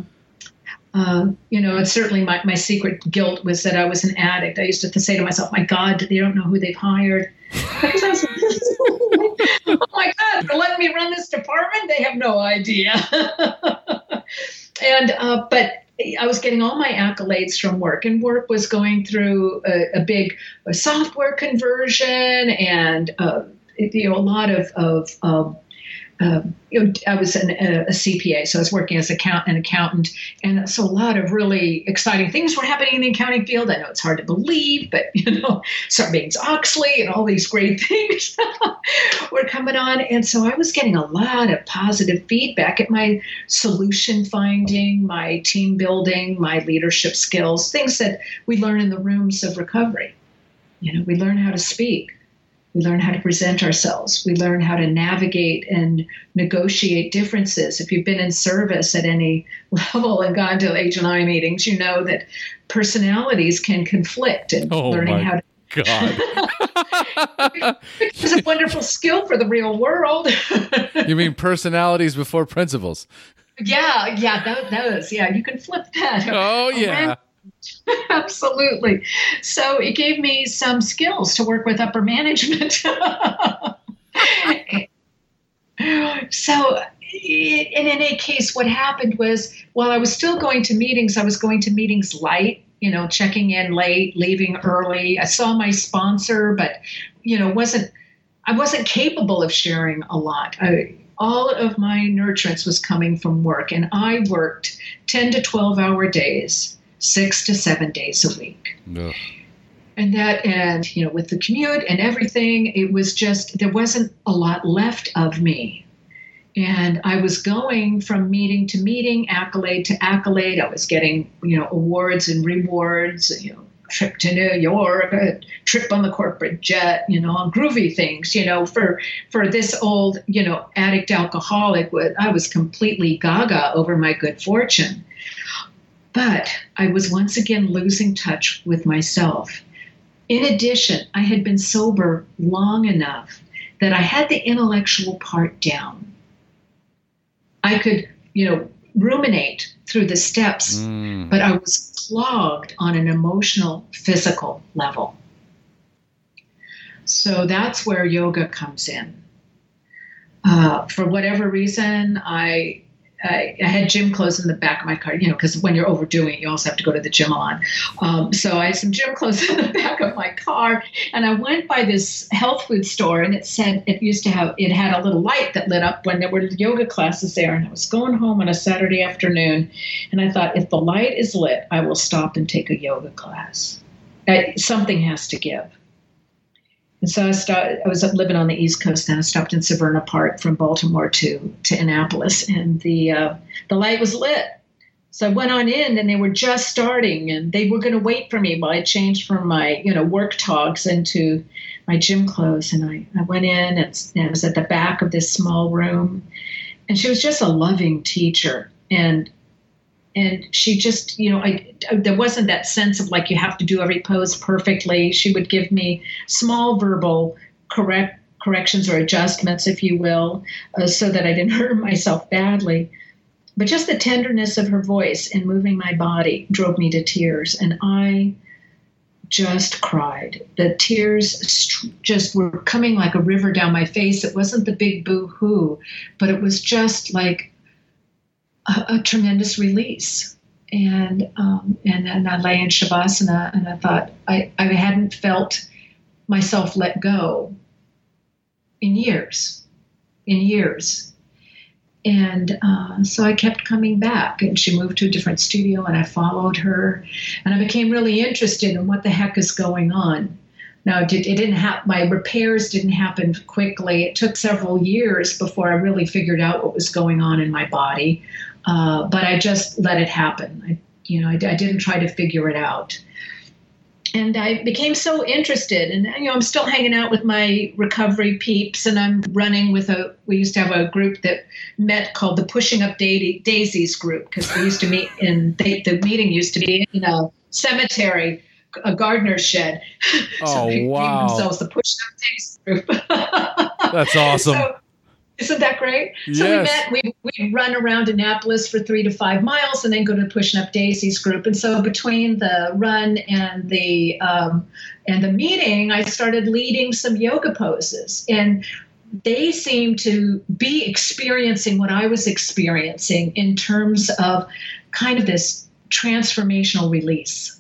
uh, you know, and certainly my, my secret guilt was that I was an addict. I used to say to myself, "My God, they don't know who they've hired." Because I was like, "Oh my God, they're letting me run this department? They have no idea." and uh, but. I was getting all my accolades from work, and work was going through a, a big a software conversion and, uh, you know, a lot of, of, um, uh, you know, I was an, a, a C P A, so I was working as account, an accountant. And so a lot of really exciting things were happening in the accounting field. I know it's hard to believe, but, you know, Sarbanes-Oxley and all these great things were coming on. And so I was getting a lot of positive feedback at my solution finding, my team building, my leadership skills, things that we learn in the rooms of recovery. You know, we learn how to speak. We learn how to present ourselves. We learn how to navigate and negotiate differences. If you've been in service at any level and gone to H and I meetings, you know that personalities can conflict. And oh learning my how to. God. It's a wonderful skill for the real world. You mean personalities before principles? Yeah, yeah, that, that is. Yeah, you can flip that. Oh, yeah. Around. Absolutely. So it gave me some skills to work with upper management. So in any case, what happened was, while I was still going to meetings, I was going to meetings light, you know, checking in late, leaving early. I saw my sponsor, but, you know, wasn't I wasn't capable of sharing a lot. I, all of my nurturance was coming from work, and I worked ten to twelve hour days, six to seven days a week. Ugh. And that, and, you know, with the commute and everything, it was just, there wasn't a lot left of me. And I was going from meeting to meeting, accolade to accolade. I was getting, you know, awards and rewards, you know, trip to New York, a trip on the corporate jet, you know, on groovy things, you know, for, for this old, you know, addict alcoholic, I was completely gaga over my good fortune. But I was once again losing touch with myself. In addition, I had been sober long enough that I had the intellectual part down. I could, you know, ruminate through the steps, mm. but I was clogged on an emotional, physical level. So that's where yoga comes in. Uh, for whatever reason, I... I had gym clothes in the back of my car, you know, because when you're overdoing it, you also have to go to the gym a lot. Um, so I had some gym clothes in the back of my car, and I went by this health food store, and it said it used to have, it had a little light that lit up when there were yoga classes there. And I was going home on a Saturday afternoon, and I thought, if the light is lit, I will stop and take a yoga class. I, something has to give. And so I, started, I was up living on the East Coast, and I stopped in Severna Park from Baltimore to, to Annapolis, and the uh, the light was lit. So I went on in, and they were just starting, and they were going to wait for me while I changed from my, you know, work togs into my gym clothes. And I, I went in, and, and I was at the back of this small room, and she was just a loving teacher, and And she just, you know, I, there wasn't that sense of like you have to do every pose perfectly. She would give me small verbal correct corrections or adjustments, if you will, uh, so that I didn't hurt myself badly. But just the tenderness of her voice and moving my body drove me to tears. And I just cried. The tears st- just were coming like a river down my face. It wasn't the big boo-hoo, but it was just like A, a tremendous release. And um, and then I lay in Shavasana, and I thought, I, I hadn't felt myself let go in years, in years. And uh, so I kept coming back, and she moved to a different studio, and I followed her, and I became really interested in what the heck is going on. Now, it didn't have, my repairs didn't happen quickly. It took several years before I really figured out what was going on in my body. Uh, but I just let it happen. I, you know, I, I didn't try to figure it out. And I became so interested, and, you know, I'm still hanging out with my recovery peeps, and I'm running with a, we used to have a group that met called the Pushing Up Daisies group, because we used to meet in, they, the meeting used to be in a cemetery, a gardener's shed. Oh, so they wow. Gave themselves the Push-Up Days group. That's awesome. So, isn't that great? So yes. we met, we we run around Annapolis for three to five miles and then go to the Pushing Up Daisies group. And so between the run and the um, and the meeting, I started leading some yoga poses. And they seemed to be experiencing what I was experiencing in terms of kind of this transformational release.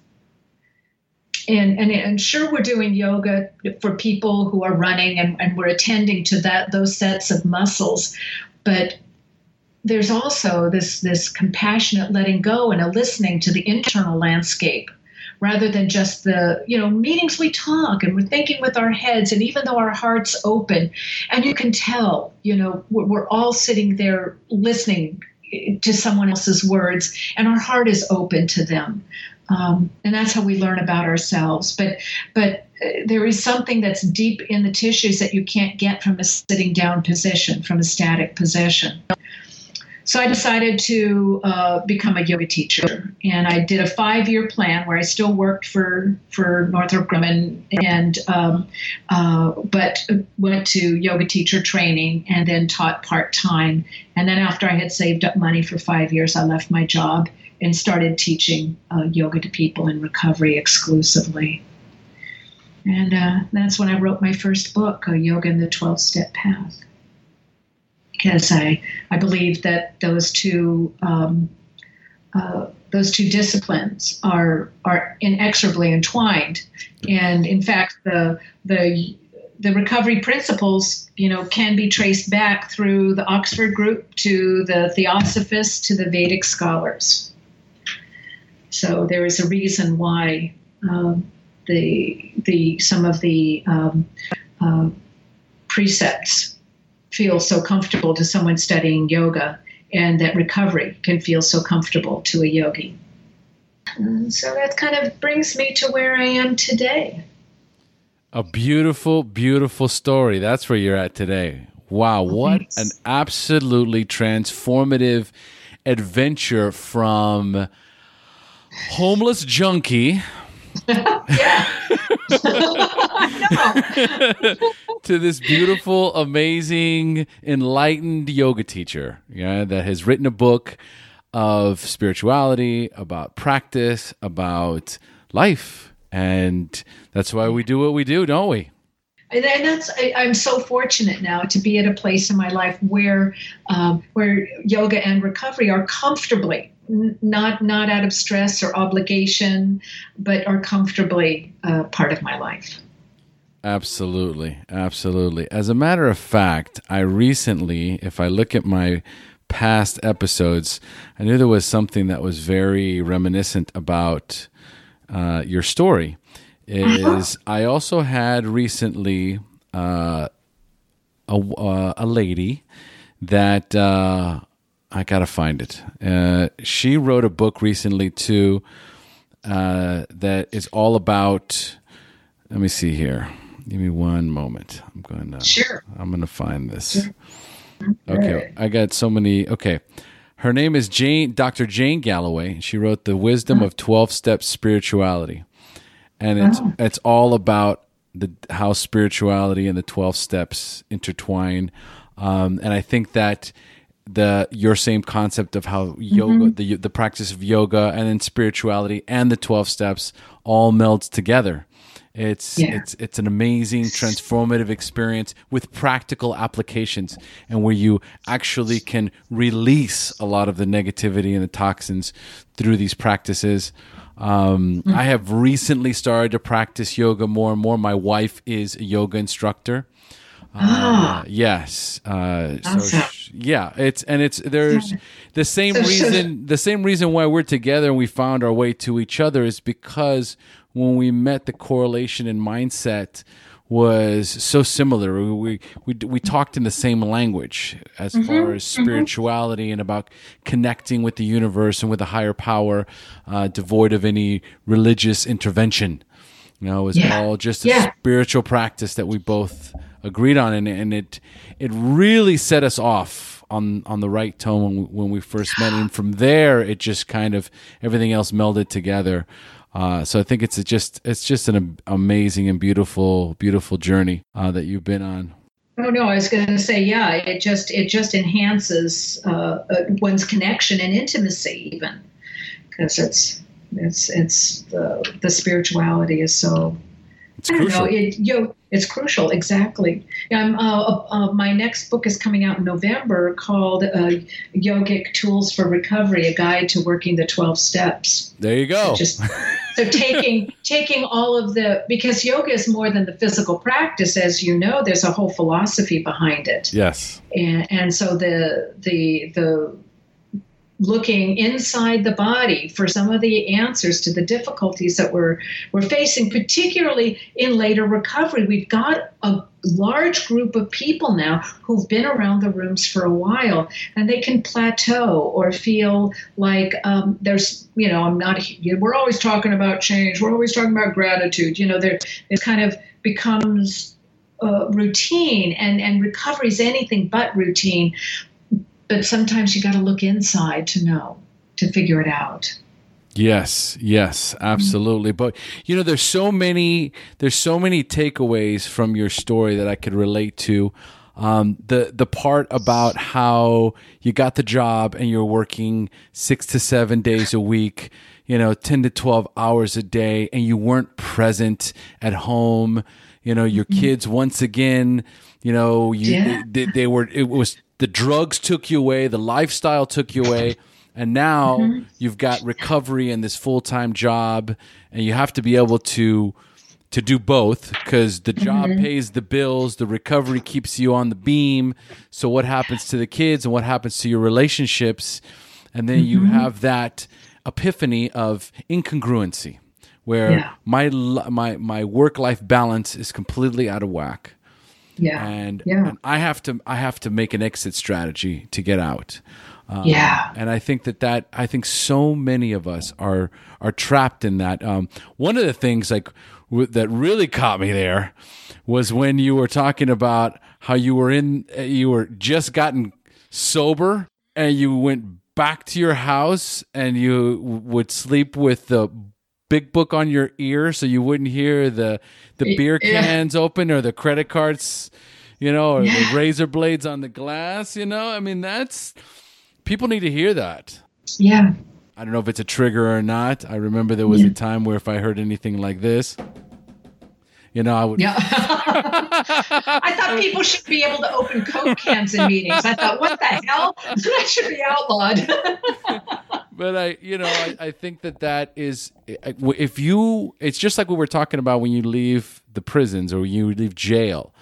And, and and sure, we're doing yoga for people who are running, and, and we're attending to that those sets of muscles. But there's also this, this compassionate letting go and a listening to the internal landscape rather than just the, you know, meetings we talk and we're thinking with our heads. And even though our heart's open, and you can tell, you know, we're, we're all sitting there listening to someone else's words, and our heart is open to them. Um, and that's how we learn about ourselves. But but uh, there is something that's deep in the tissues that you can't get from a sitting down position, from a static position. So I decided to uh, become a yoga teacher, and I did a five-year plan where I still worked for, for Northrop Grumman, and um, uh, but went to yoga teacher training and then taught part-time. And then after I had saved up money for five years, I left my job and started teaching uh, yoga to people in recovery exclusively. And uh, that's when I wrote my first book, Yoga and the Twelve-Step Path. Because I, I believe that those two um, uh, those two disciplines are are inexorably entwined, and in fact the the the recovery principles, you know, can be traced back through the Oxford Group to the Theosophists to the Vedic scholars. So there is a reason why um, the the some of the um, uh, precepts feel so comfortable to someone studying yoga, and that recovery can feel so comfortable to a yogi. And so that kind of brings me to where I am today. A beautiful, beautiful story. That's where you're at today. Wow, what Thanks. An absolutely transformative adventure from homeless junkie to this beautiful, amazing, enlightened yoga teacher, yeah, that has written a book of spirituality, about practice, about life. And that's why we do what we do, don't we? And that's, I, I'm so fortunate now to be at a place in my life where um, where yoga and recovery are comfortably, n- not not out of stress or obligation, but are comfortably uh, part of my life. Absolutely, absolutely. As a matter of fact, I recently, if I look at my past episodes, I knew there was something that was very reminiscent about uh, your story. Is I also had recently uh, a uh, a lady that uh, I gotta find it. Uh, she wrote a book recently too uh, that is all about. Let me see here. Give me one moment. I'm going to. Sure. I'm going to find this. Sure. Okay. I got so many. Okay. Her name is Jane, Doctor Jane Galloway. She wrote The Wisdom oh. of twelve-Step Spirituality. And it's oh. it's all about the how spirituality and the twelve steps intertwine, um, and I think that the your same concept of how mm-hmm. yoga, the the practice of yoga, and then spirituality and the twelve steps all melds together. It's yeah. it's it's an amazing transformative experience with practical applications, and where you actually can release a lot of the negativity and the toxins through these practices. Um, mm-hmm. I have recently started to practice yoga more and more. My wife is a yoga instructor. Ah. Uh, yes. Uh, so she, yeah, it's, and it's, there's the same so reason, should. the same reason why we're together and we found our way to each other is because when we met, the correlation in mindset was so similar. We, we, we, we talked in the same language as mm-hmm. far as spirituality mm-hmm. and about connecting with the universe and with a higher power, uh, devoid of any religious intervention. You know, it was yeah. all just a yeah. spiritual practice that we both agreed on. And, and it, it really set us off on, on the right tone when we, when we first met. And from there, it just kind of, everything else melded together. Uh, so I think it's just it's just an amazing and beautiful beautiful journey uh, that you've been on. Oh no, I was going to say yeah. It just it just enhances uh, one's connection and intimacy even, because it's it's it's the the spirituality is so. It's I don't crucial. Know, it, you know, it's crucial, exactly. I'm, uh, uh, my next book is coming out in November called uh, Yogic Tools for Recovery, A Guide to Working the twelve Steps. There you go. So, just, so taking taking all of the, because yoga is more than the physical practice, as you know, there's a whole philosophy behind it. Yes. And, and so the the the looking inside the body for some of the answers to the difficulties that we're we're facing, particularly in later recovery. We've got a large group of people now who've been around the rooms for a while, and they can plateau or feel like um, there's, you know, I'm not, we're always talking about change. We're always talking about gratitude. You know, there it kind of becomes uh, routine, and, and recovery is anything but routine. But sometimes you got to look inside to know, to figure it out. Yes, yes, absolutely. But you know, there's so many, there's so many takeaways from your story that I could relate to. Um, the the part about how you got the job and you're working six to seven days a week, you know, ten to twelve hours a day, and you weren't present at home. You know, your kids once again. You know, you yeah. they, they were. It was the drugs took you away, the lifestyle took you away. And now mm-hmm. you've got recovery and this full-time job, and you have to be able to to do both because the job mm-hmm. pays the bills, the recovery keeps you on the beam. So what happens to the kids and what happens to your relationships? And then mm-hmm. you have that epiphany of incongruency where yeah. my my my work-life balance is completely out of whack. Yeah. And, yeah. and I have to I have to make an exit strategy to get out. Um, yeah, and I think that, that I think so many of us are are trapped in that. Um, one of the things like w- that really caught me there was when you were talking about how you were in uh, you were just gotten sober and you went back to your house and you w- would sleep with the big book on your ear so you wouldn't hear the the beer cans yeah. open or the credit cards, you know, or yeah. the razor blades on the glass. You know, I mean that's. People need to hear that. Yeah. I don't know if it's a trigger or not. I remember there was yeah. a time where if I heard anything like this, you know, I would. Yeah. I thought people should be able to open Coke cans in meetings. I thought, what the hell? That should be outlawed. But I, you know, I, I think that that is, if you, it's just like we were talking about when you leave the prisons or you leave jail.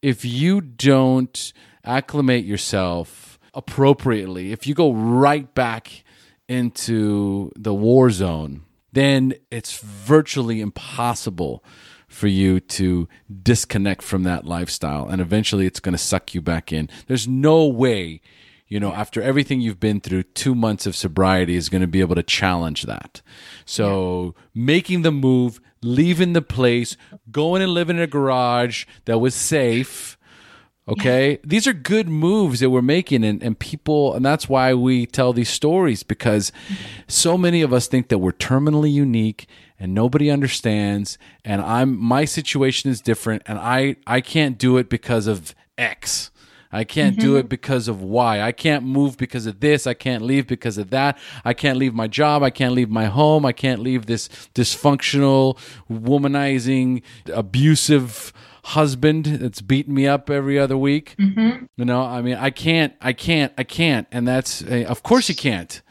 If you don't acclimate yourself appropriately, if you go right back into the war zone, then it's virtually impossible for you to disconnect from that lifestyle. And eventually it's going to suck you back in. There's no way, you know, after everything you've been through, two months of sobriety is going to be able to challenge that. So yeah. making the move, leaving the place, going and living in a garage that was safe. Okay, yeah. These are good moves that we're making, and, and people, and that's why we tell these stories, because so many of us think that we're terminally unique and nobody understands, and I'm my situation is different, and I, I can't do it because of X. I can't mm-hmm. do it because of Y. I can't move because of this. I can't leave because of that. I can't leave my job. I can't leave my home. I can't leave this dysfunctional, womanizing, abusive husband that's beating me up every other week. Mm-hmm. You know, I mean, I can't, I can't, I can't. And that's, uh, of course you can't,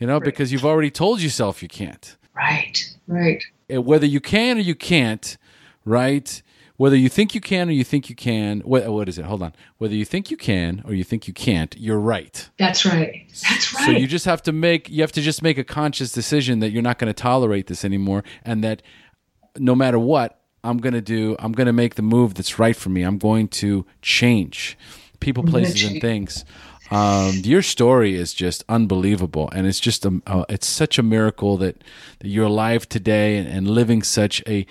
you know, right. because you've already told yourself you can't. Right, right. And whether you can or you can't, right? Whether you think you can or you think you can, what, what is it? Hold on. Whether you think you can or you think you can't, you're right. That's right. That's right. So you just have to make, you have to just make a conscious decision that you're not going to tolerate this anymore, and that no matter what, I'm going to do, I'm going to make the move that's right for me. I'm going to change people, places, and things. Um, your story is just unbelievable. And it's just, a, uh, it's such a miracle that, that you're alive today and, and living such a,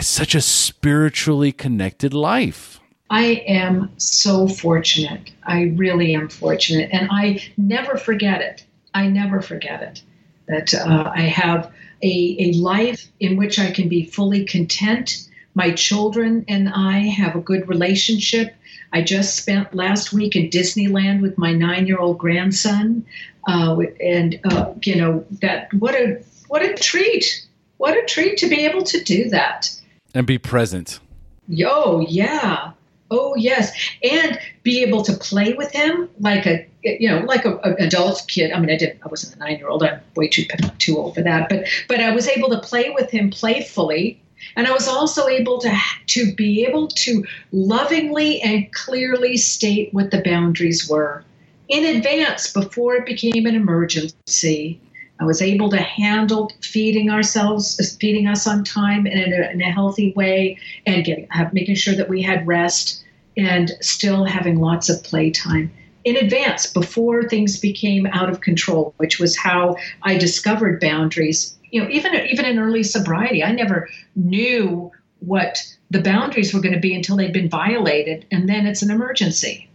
such a spiritually connected life. I am so fortunate. I really am fortunate. And I never forget it. I never forget it. That uh, I have a, a life in which I can be fully content. My children and I have a good relationship. I just spent last week in Disneyland with my nine-year-old grandson, uh, and uh, you know that what a what a treat! What a treat to be able to do that and be present. Yo, yeah, oh yes, and be able to play with him like a you know like a, a adult kid. I mean, I didn't. I wasn't a nine-year-old. I'm way too too old for that. But but I was able to play with him playfully. And I was also able to to be able to lovingly and clearly state what the boundaries were in advance before it became an emergency. I was able to handle feeding ourselves, feeding us on time and in a, in a healthy way, and getting, making sure that we had rest and still having lots of playtime in advance before things became out of control, which was how I discovered boundaries. You know, even even in early sobriety, I never knew what the boundaries were going to be until they'd been violated, and then it's an emergency.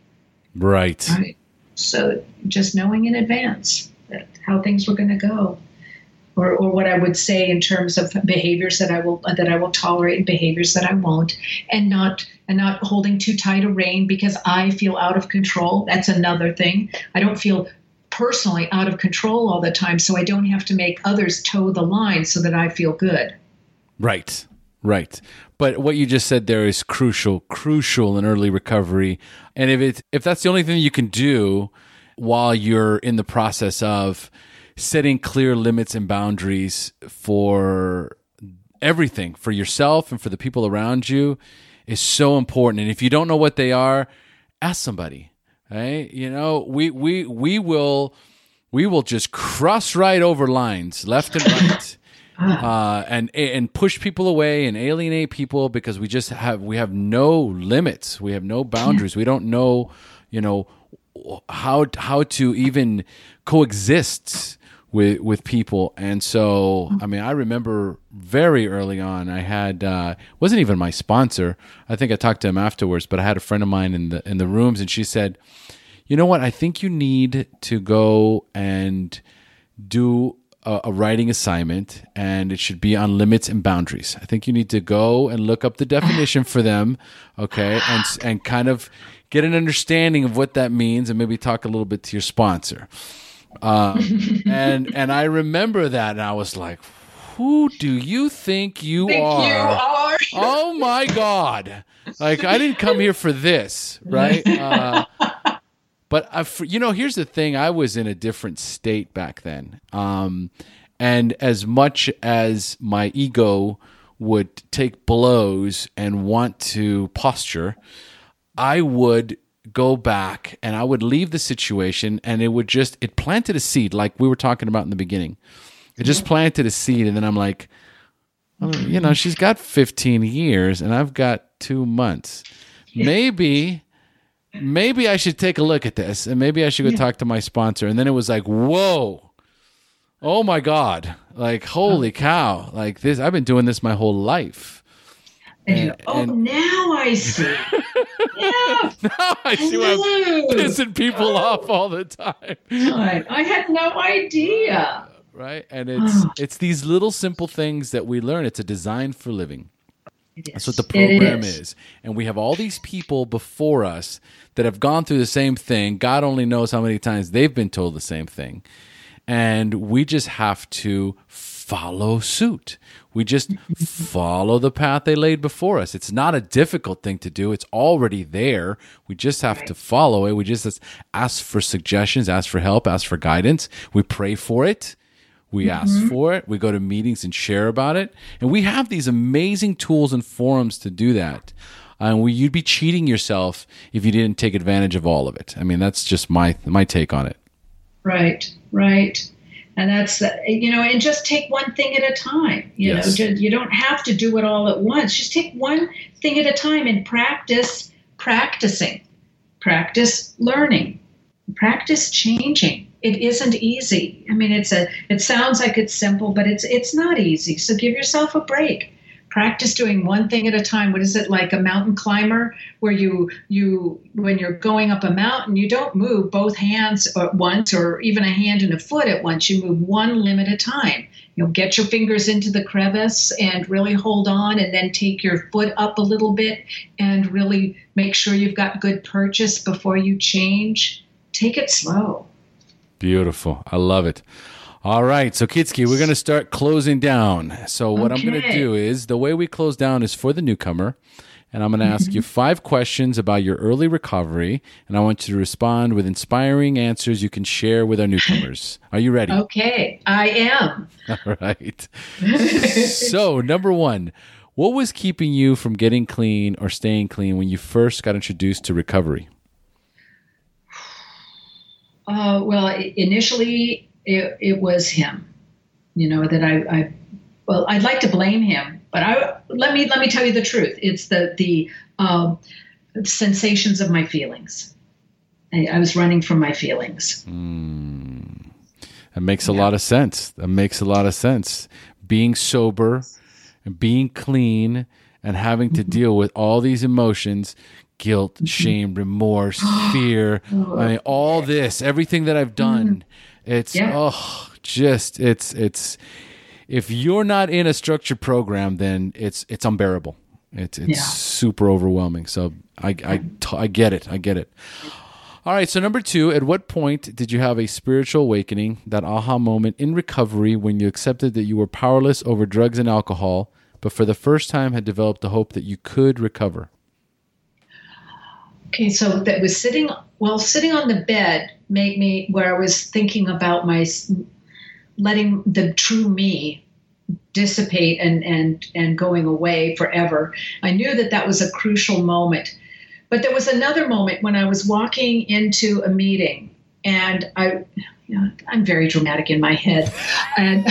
Right. Right. So just knowing in advance that how things were going to go, or, or what I would say in terms of behaviors that I will that I will tolerate and behaviors that I won't, and not and not holding too tight a rein because I feel out of control. That's another thing. I don't feel personally out of control all the time, so I don't have to make others toe the line so that I feel good. Right, right. But what you just said there is crucial, crucial in early recovery. And if it if that's the only thing you can do while you're in the process of setting clear limits and boundaries for everything, for yourself and for the people around you, is so important. And if you don't know what they are, ask somebody. Right? You know, we we we will we will just cross right over lines left and right. Uh, and and push people away and alienate people because we just have we have no limits, we have no boundaries, we don't know, you know, how how to even coexist with with people. And so, I mean, I remember very early on, I had uh, wasn't even my sponsor. I think I talked to him afterwards, but I had a friend of mine in the in the rooms, and she said, "You know what? I think you need to go and do a writing assignment, and it should be on limits and boundaries. I think you need to go and look up the definition for them, okay, and and kind of get an understanding of what that means, and maybe talk a little bit to your sponsor." Um, and and I remember that, and I was like, "Who do you think you think are? You are? Oh my God! Like, I didn't come here for this, right?" Uh, But, I've, you know, here's the thing. I was in a different state back then. Um, and as much as my ego would take blows and want to posture, I would go back and I would leave the situation, and it would just, it planted a seed like we were talking about in the beginning. It just planted a seed, and then I'm like, oh, you know, she's got fifteen years and I've got two months. Maybe... Maybe I should take a look at this, and maybe I should go yeah. talk to my sponsor. And then it was like, whoa, oh my God, like, holy cow, like this, I've been doing this my whole life. And, and, oh, and, now I see. Yeah. Now I see why I'm pissing people oh. off all the time. God, I had no idea. Right? And it's oh. it's these little simple things that we learn. It's a design for living. That's what the program is. is. And we have all these people before us that have gone through the same thing. God only knows how many times they've been told the same thing. And we just have to follow suit. We just follow the path they laid before us. It's not a difficult thing to do. It's already there. We just have right. to follow it. We just ask for suggestions, ask for help, ask for guidance. We pray for it. We ask mm-hmm. for it. We go to meetings and share about it. And we have these amazing tools and forums to do that. And we, you'd be cheating yourself if you didn't take advantage of all of it. I mean, that's just my my take on it. Right, right. And that's, you know, and just take one thing at a time. You yes. know, you don't have to do it all at once. Just take one thing at a time and practice practicing, practice learning, practice changing. It isn't easy. I mean, it's a. It sounds like it's simple, but it's it's not easy. So give yourself a break. Practice doing one thing at a time. What is it, like a mountain climber, where you you when you're going up a mountain, you don't move both hands at once, or even a hand and a foot at once. You move one limb at a time. You know, get your fingers into the crevice and really hold on, and then take your foot up a little bit and really make sure you've got good purchase before you change. Take it slow. Beautiful. I love it. All right. So, Kyczy, we're going to start closing down. So what okay. I'm going to do is, the way we close down is for the newcomer, and I'm going to mm-hmm. ask you five questions about your early recovery, and I want you to respond with inspiring answers you can share with our newcomers. Are you ready? Okay. I am. All right. So, number one, what was keeping you from getting clean or staying clean when you first got introduced to recovery? Uh, well, initially it, it was him, you know, that I, I, well, I'd like to blame him, but I, let me, let me tell you the truth. It's the, the, um, sensations of my feelings. I, I was running from my feelings. Mm. That makes a yeah. lot of sense. That makes a lot of sense. Being sober and being clean and having to mm-hmm. deal with all these emotions guilt, shame, remorse, fear. I mean, all this, everything that I've done, it's, yeah. oh, just, it's, it's, if you're not in a structured program, then it's, it's unbearable. It's, it's yeah. super overwhelming. So I, I, I get it. I get it. All right. So number two, at what point did you have a spiritual awakening, that aha moment in recovery when you accepted that you were powerless over drugs and alcohol, but for the first time had developed the hope that you could recover? Okay, so that was sitting, well, sitting on the bed made me, where I was thinking about my, letting the true me dissipate and, and, and going away forever. I knew that that was a crucial moment. But there was another moment when I was walking into a meeting, and I, you know, I'm very dramatic in my head. And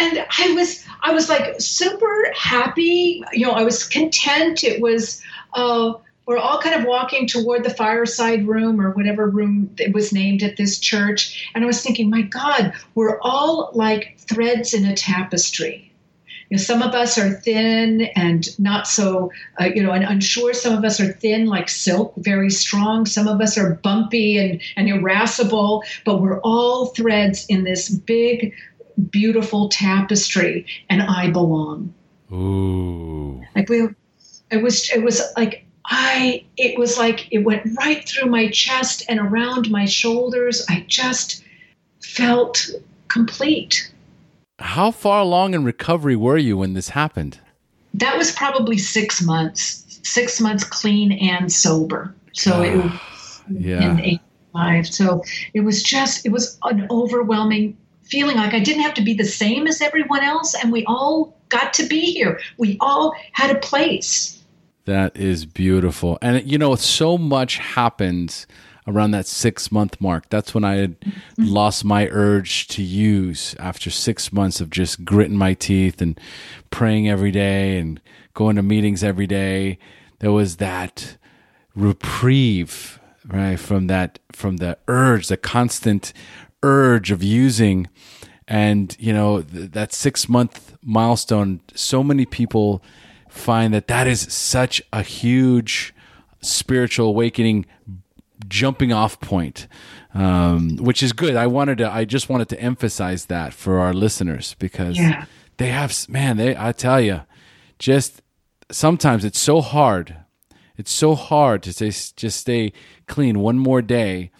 And I was, I was like super happy. You know, I was content. It was, uh, we're all kind of walking toward the fireside room or whatever room it was named at this church. And I was thinking, my God, we're all like threads in a tapestry. You know, some of us are thin and not so, uh, you know, and unsure. Some of us are thin like silk, very strong. Some of us are bumpy and, and irascible, but we're all threads in this big, beautiful tapestry, and I belong. Ooh. Like we, it was, it was like I, it was like it went right through my chest and around my shoulders. I just felt complete. How far along in recovery were you when this happened? That was probably six months, six months clean and sober. So it was yeah. in eight, five. So it was just, it was an overwhelming feeling like I didn't have to be the same as everyone else, and we all got to be here. We all had a place. That is beautiful. And, you know, so much happens around that six-month mark. That's when I had mm-hmm. lost my urge to use after six months of just gritting my teeth and praying every day and going to meetings every day. There was that reprieve, right, from that, from the urge, the constant urge of using. And, you know, th- that six month milestone, so many people find that that is such a huge spiritual awakening jumping off point, um, which is good. I wanted to, I just wanted to emphasize that for our listeners, because yeah. they have, man, they, I tell you, just sometimes it's so hard. It's so hard to stay, just stay clean one more day.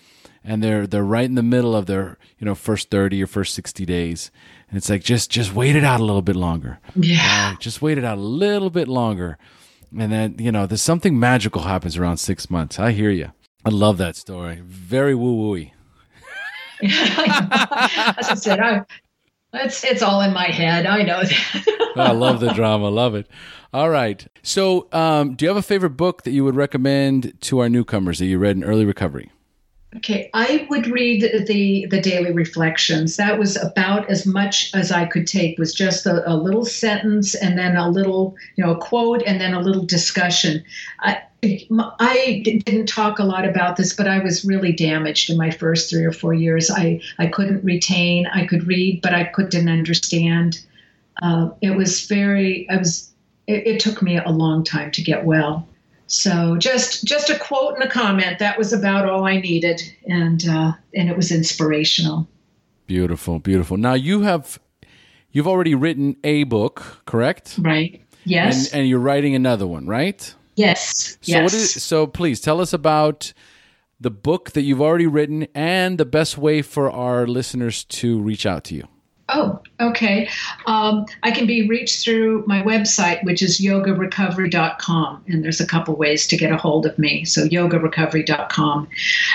And they're they're right in the middle of their, you know, first thirty or first sixty days, and it's like just just wait it out a little bit longer. Yeah, uh, just wait it out a little bit longer, and then, you know, there's something magical happens around six months. I hear you. I love that story. Very woo-wooey. As I said, I, it's it's all in my head. I know that. I love the drama. Love it. All right. So, um, do you have a favorite book that you would recommend to our newcomers that you read in early recovery? Okay, I would read the, the Daily Reflections. That was about as much as I could take, was just a, a little sentence and then a little, you know, a quote and then a little discussion. I, I didn't talk a lot about this, but I was really damaged in my first three or four years. I, I couldn't retain. I could read, but I couldn't understand. Uh, it was very, I was. It, it took me a long time to get well. So just just a quote and a comment. That was about all I needed, and uh, and it was inspirational. Beautiful, beautiful. Now you have you've already written a book, correct? Right. Yes. And, and you're writing another one, right? Yes. So yes. What is, so please tell us about the book that you've already written and the best way for our listeners to reach out to you. Oh, okay. Um, I can be reached through my website, which is yoga recovery dot com. And there's a couple ways to get a hold of me. So yoga recovery dot com.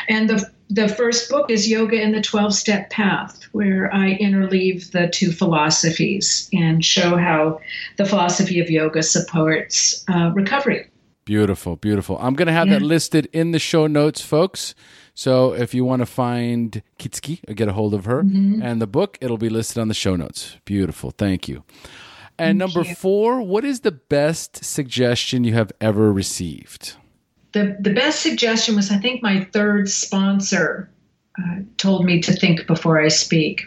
And the the first book is Yoga and the Twelve-Step Path, where I interleave the two philosophies and show how the philosophy of yoga supports uh, recovery. Beautiful, beautiful. I'm going to have yeah. that listed in the show notes, folks. So if you want to find Kitsuki or get a hold of her mm-hmm. and the book, it'll be listed on the show notes. Beautiful. Thank you. And Thank number you. four, what is the best suggestion you have ever received? The the best suggestion was, I think my third sponsor uh, told me to think before I speak.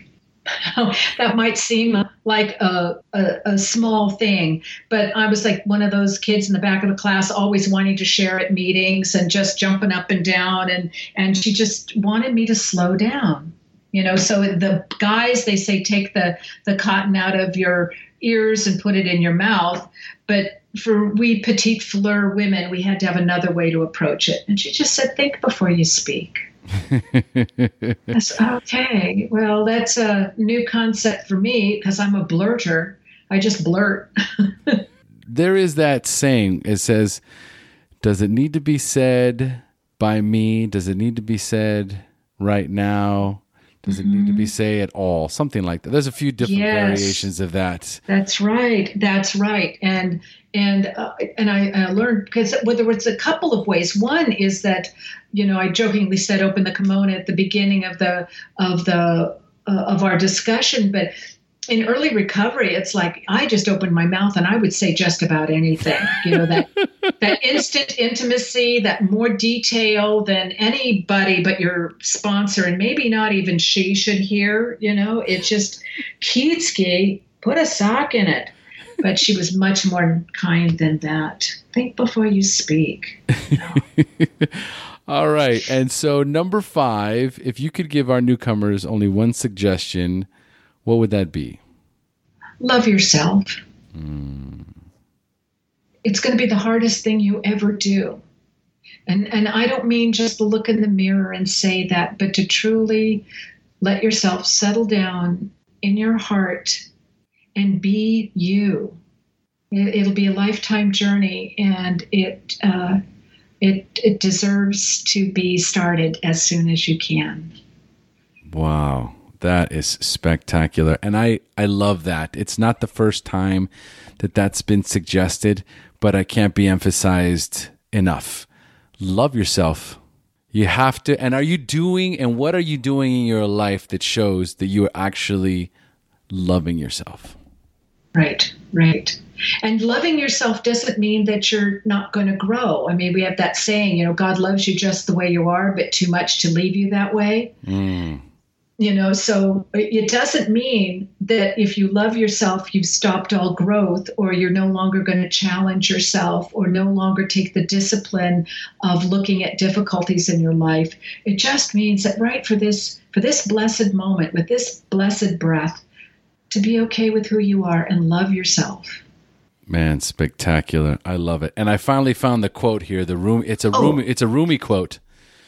That might seem like a, a, a small thing. But I was like one of those kids in the back of the class, always wanting to share at meetings and just jumping up and down. And, and she just wanted me to slow down. You know, so the guys, they say, take the, the cotton out of your ears and put it in your mouth. But for we petite fleur women, we had to have another way to approach it. And she just said, think before you speak. That's okay. Well, that's a new concept for me because I'm a blurter. I just blurt. There is that saying. It says, does it need to be said by me? Does it need to be said right now? Does it need to be say at all? Something like that. There's a few different yes, variations of that. That's right. That's right. And and uh, and I, I learned because well, there was a couple of ways. One is that, you know, I jokingly said open the kimono at the beginning of the of the uh, of our discussion, but in early recovery, it's like I just opened my mouth and I would say just about anything. You know, that that instant intimacy, that more detail than anybody but your sponsor, and maybe not even she should hear. You know, it's just Kitsuki, put a sock in it. But she was much more kind than that. Think before you speak. You know? All right. And so number five, if you could give our newcomers only one suggestion, what would that be? Love yourself. Mm. It's going to be the hardest thing you ever do. And and I don't mean just to look in the mirror and say that, but to truly let yourself settle down in your heart and be you. It, it'll be a lifetime journey, and it uh, it it deserves to be started as soon as you can. Wow. That is spectacular. And I, I love that. It's not the first time that that's been suggested, but I can't be emphasized enough. Love yourself. You have to. And are you doing, and what are you doing in your life that shows that you are actually loving yourself? Right, right. And loving yourself doesn't mean that you're not going to grow. I mean, we have that saying, you know, God loves you just the way you are, but too much to leave you that way. Mm. You know, so it doesn't mean that if you love yourself, you've stopped all growth, or you're no longer going to challenge yourself, or no longer take the discipline of looking at difficulties in your life. It just means that right for this, for this blessed moment, with this blessed breath, to be okay with who you are and love yourself. Man, spectacular. I love it. And I finally found the quote here. The room, it's a oh. room, it's a roomy quote.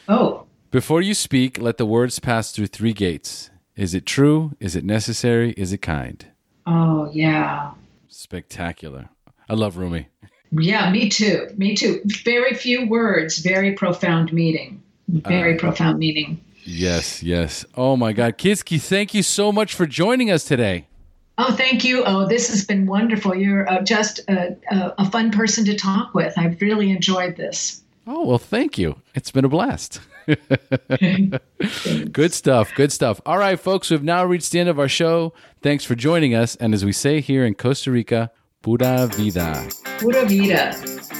Oh, Before you speak, let the words pass through three gates. Is it true? Is it necessary? Is it kind? Oh, yeah. Spectacular. I love Rumi. Yeah, me too. Me too. Very few words, very profound meaning. Very uh, profound meaning. Yes, yes. Oh, my God. Kitsuki, thank you so much for joining us today. Oh, thank you. Oh, this has been wonderful. You're uh, just a, a, a fun person to talk with. I've really enjoyed this. Oh, well, thank you. It's been a blast. Good stuff. Good stuff. All right, folks, we've now reached the end of our show. Thanks for joining us. And as we say here in Costa Rica, pura vida. Pura vida.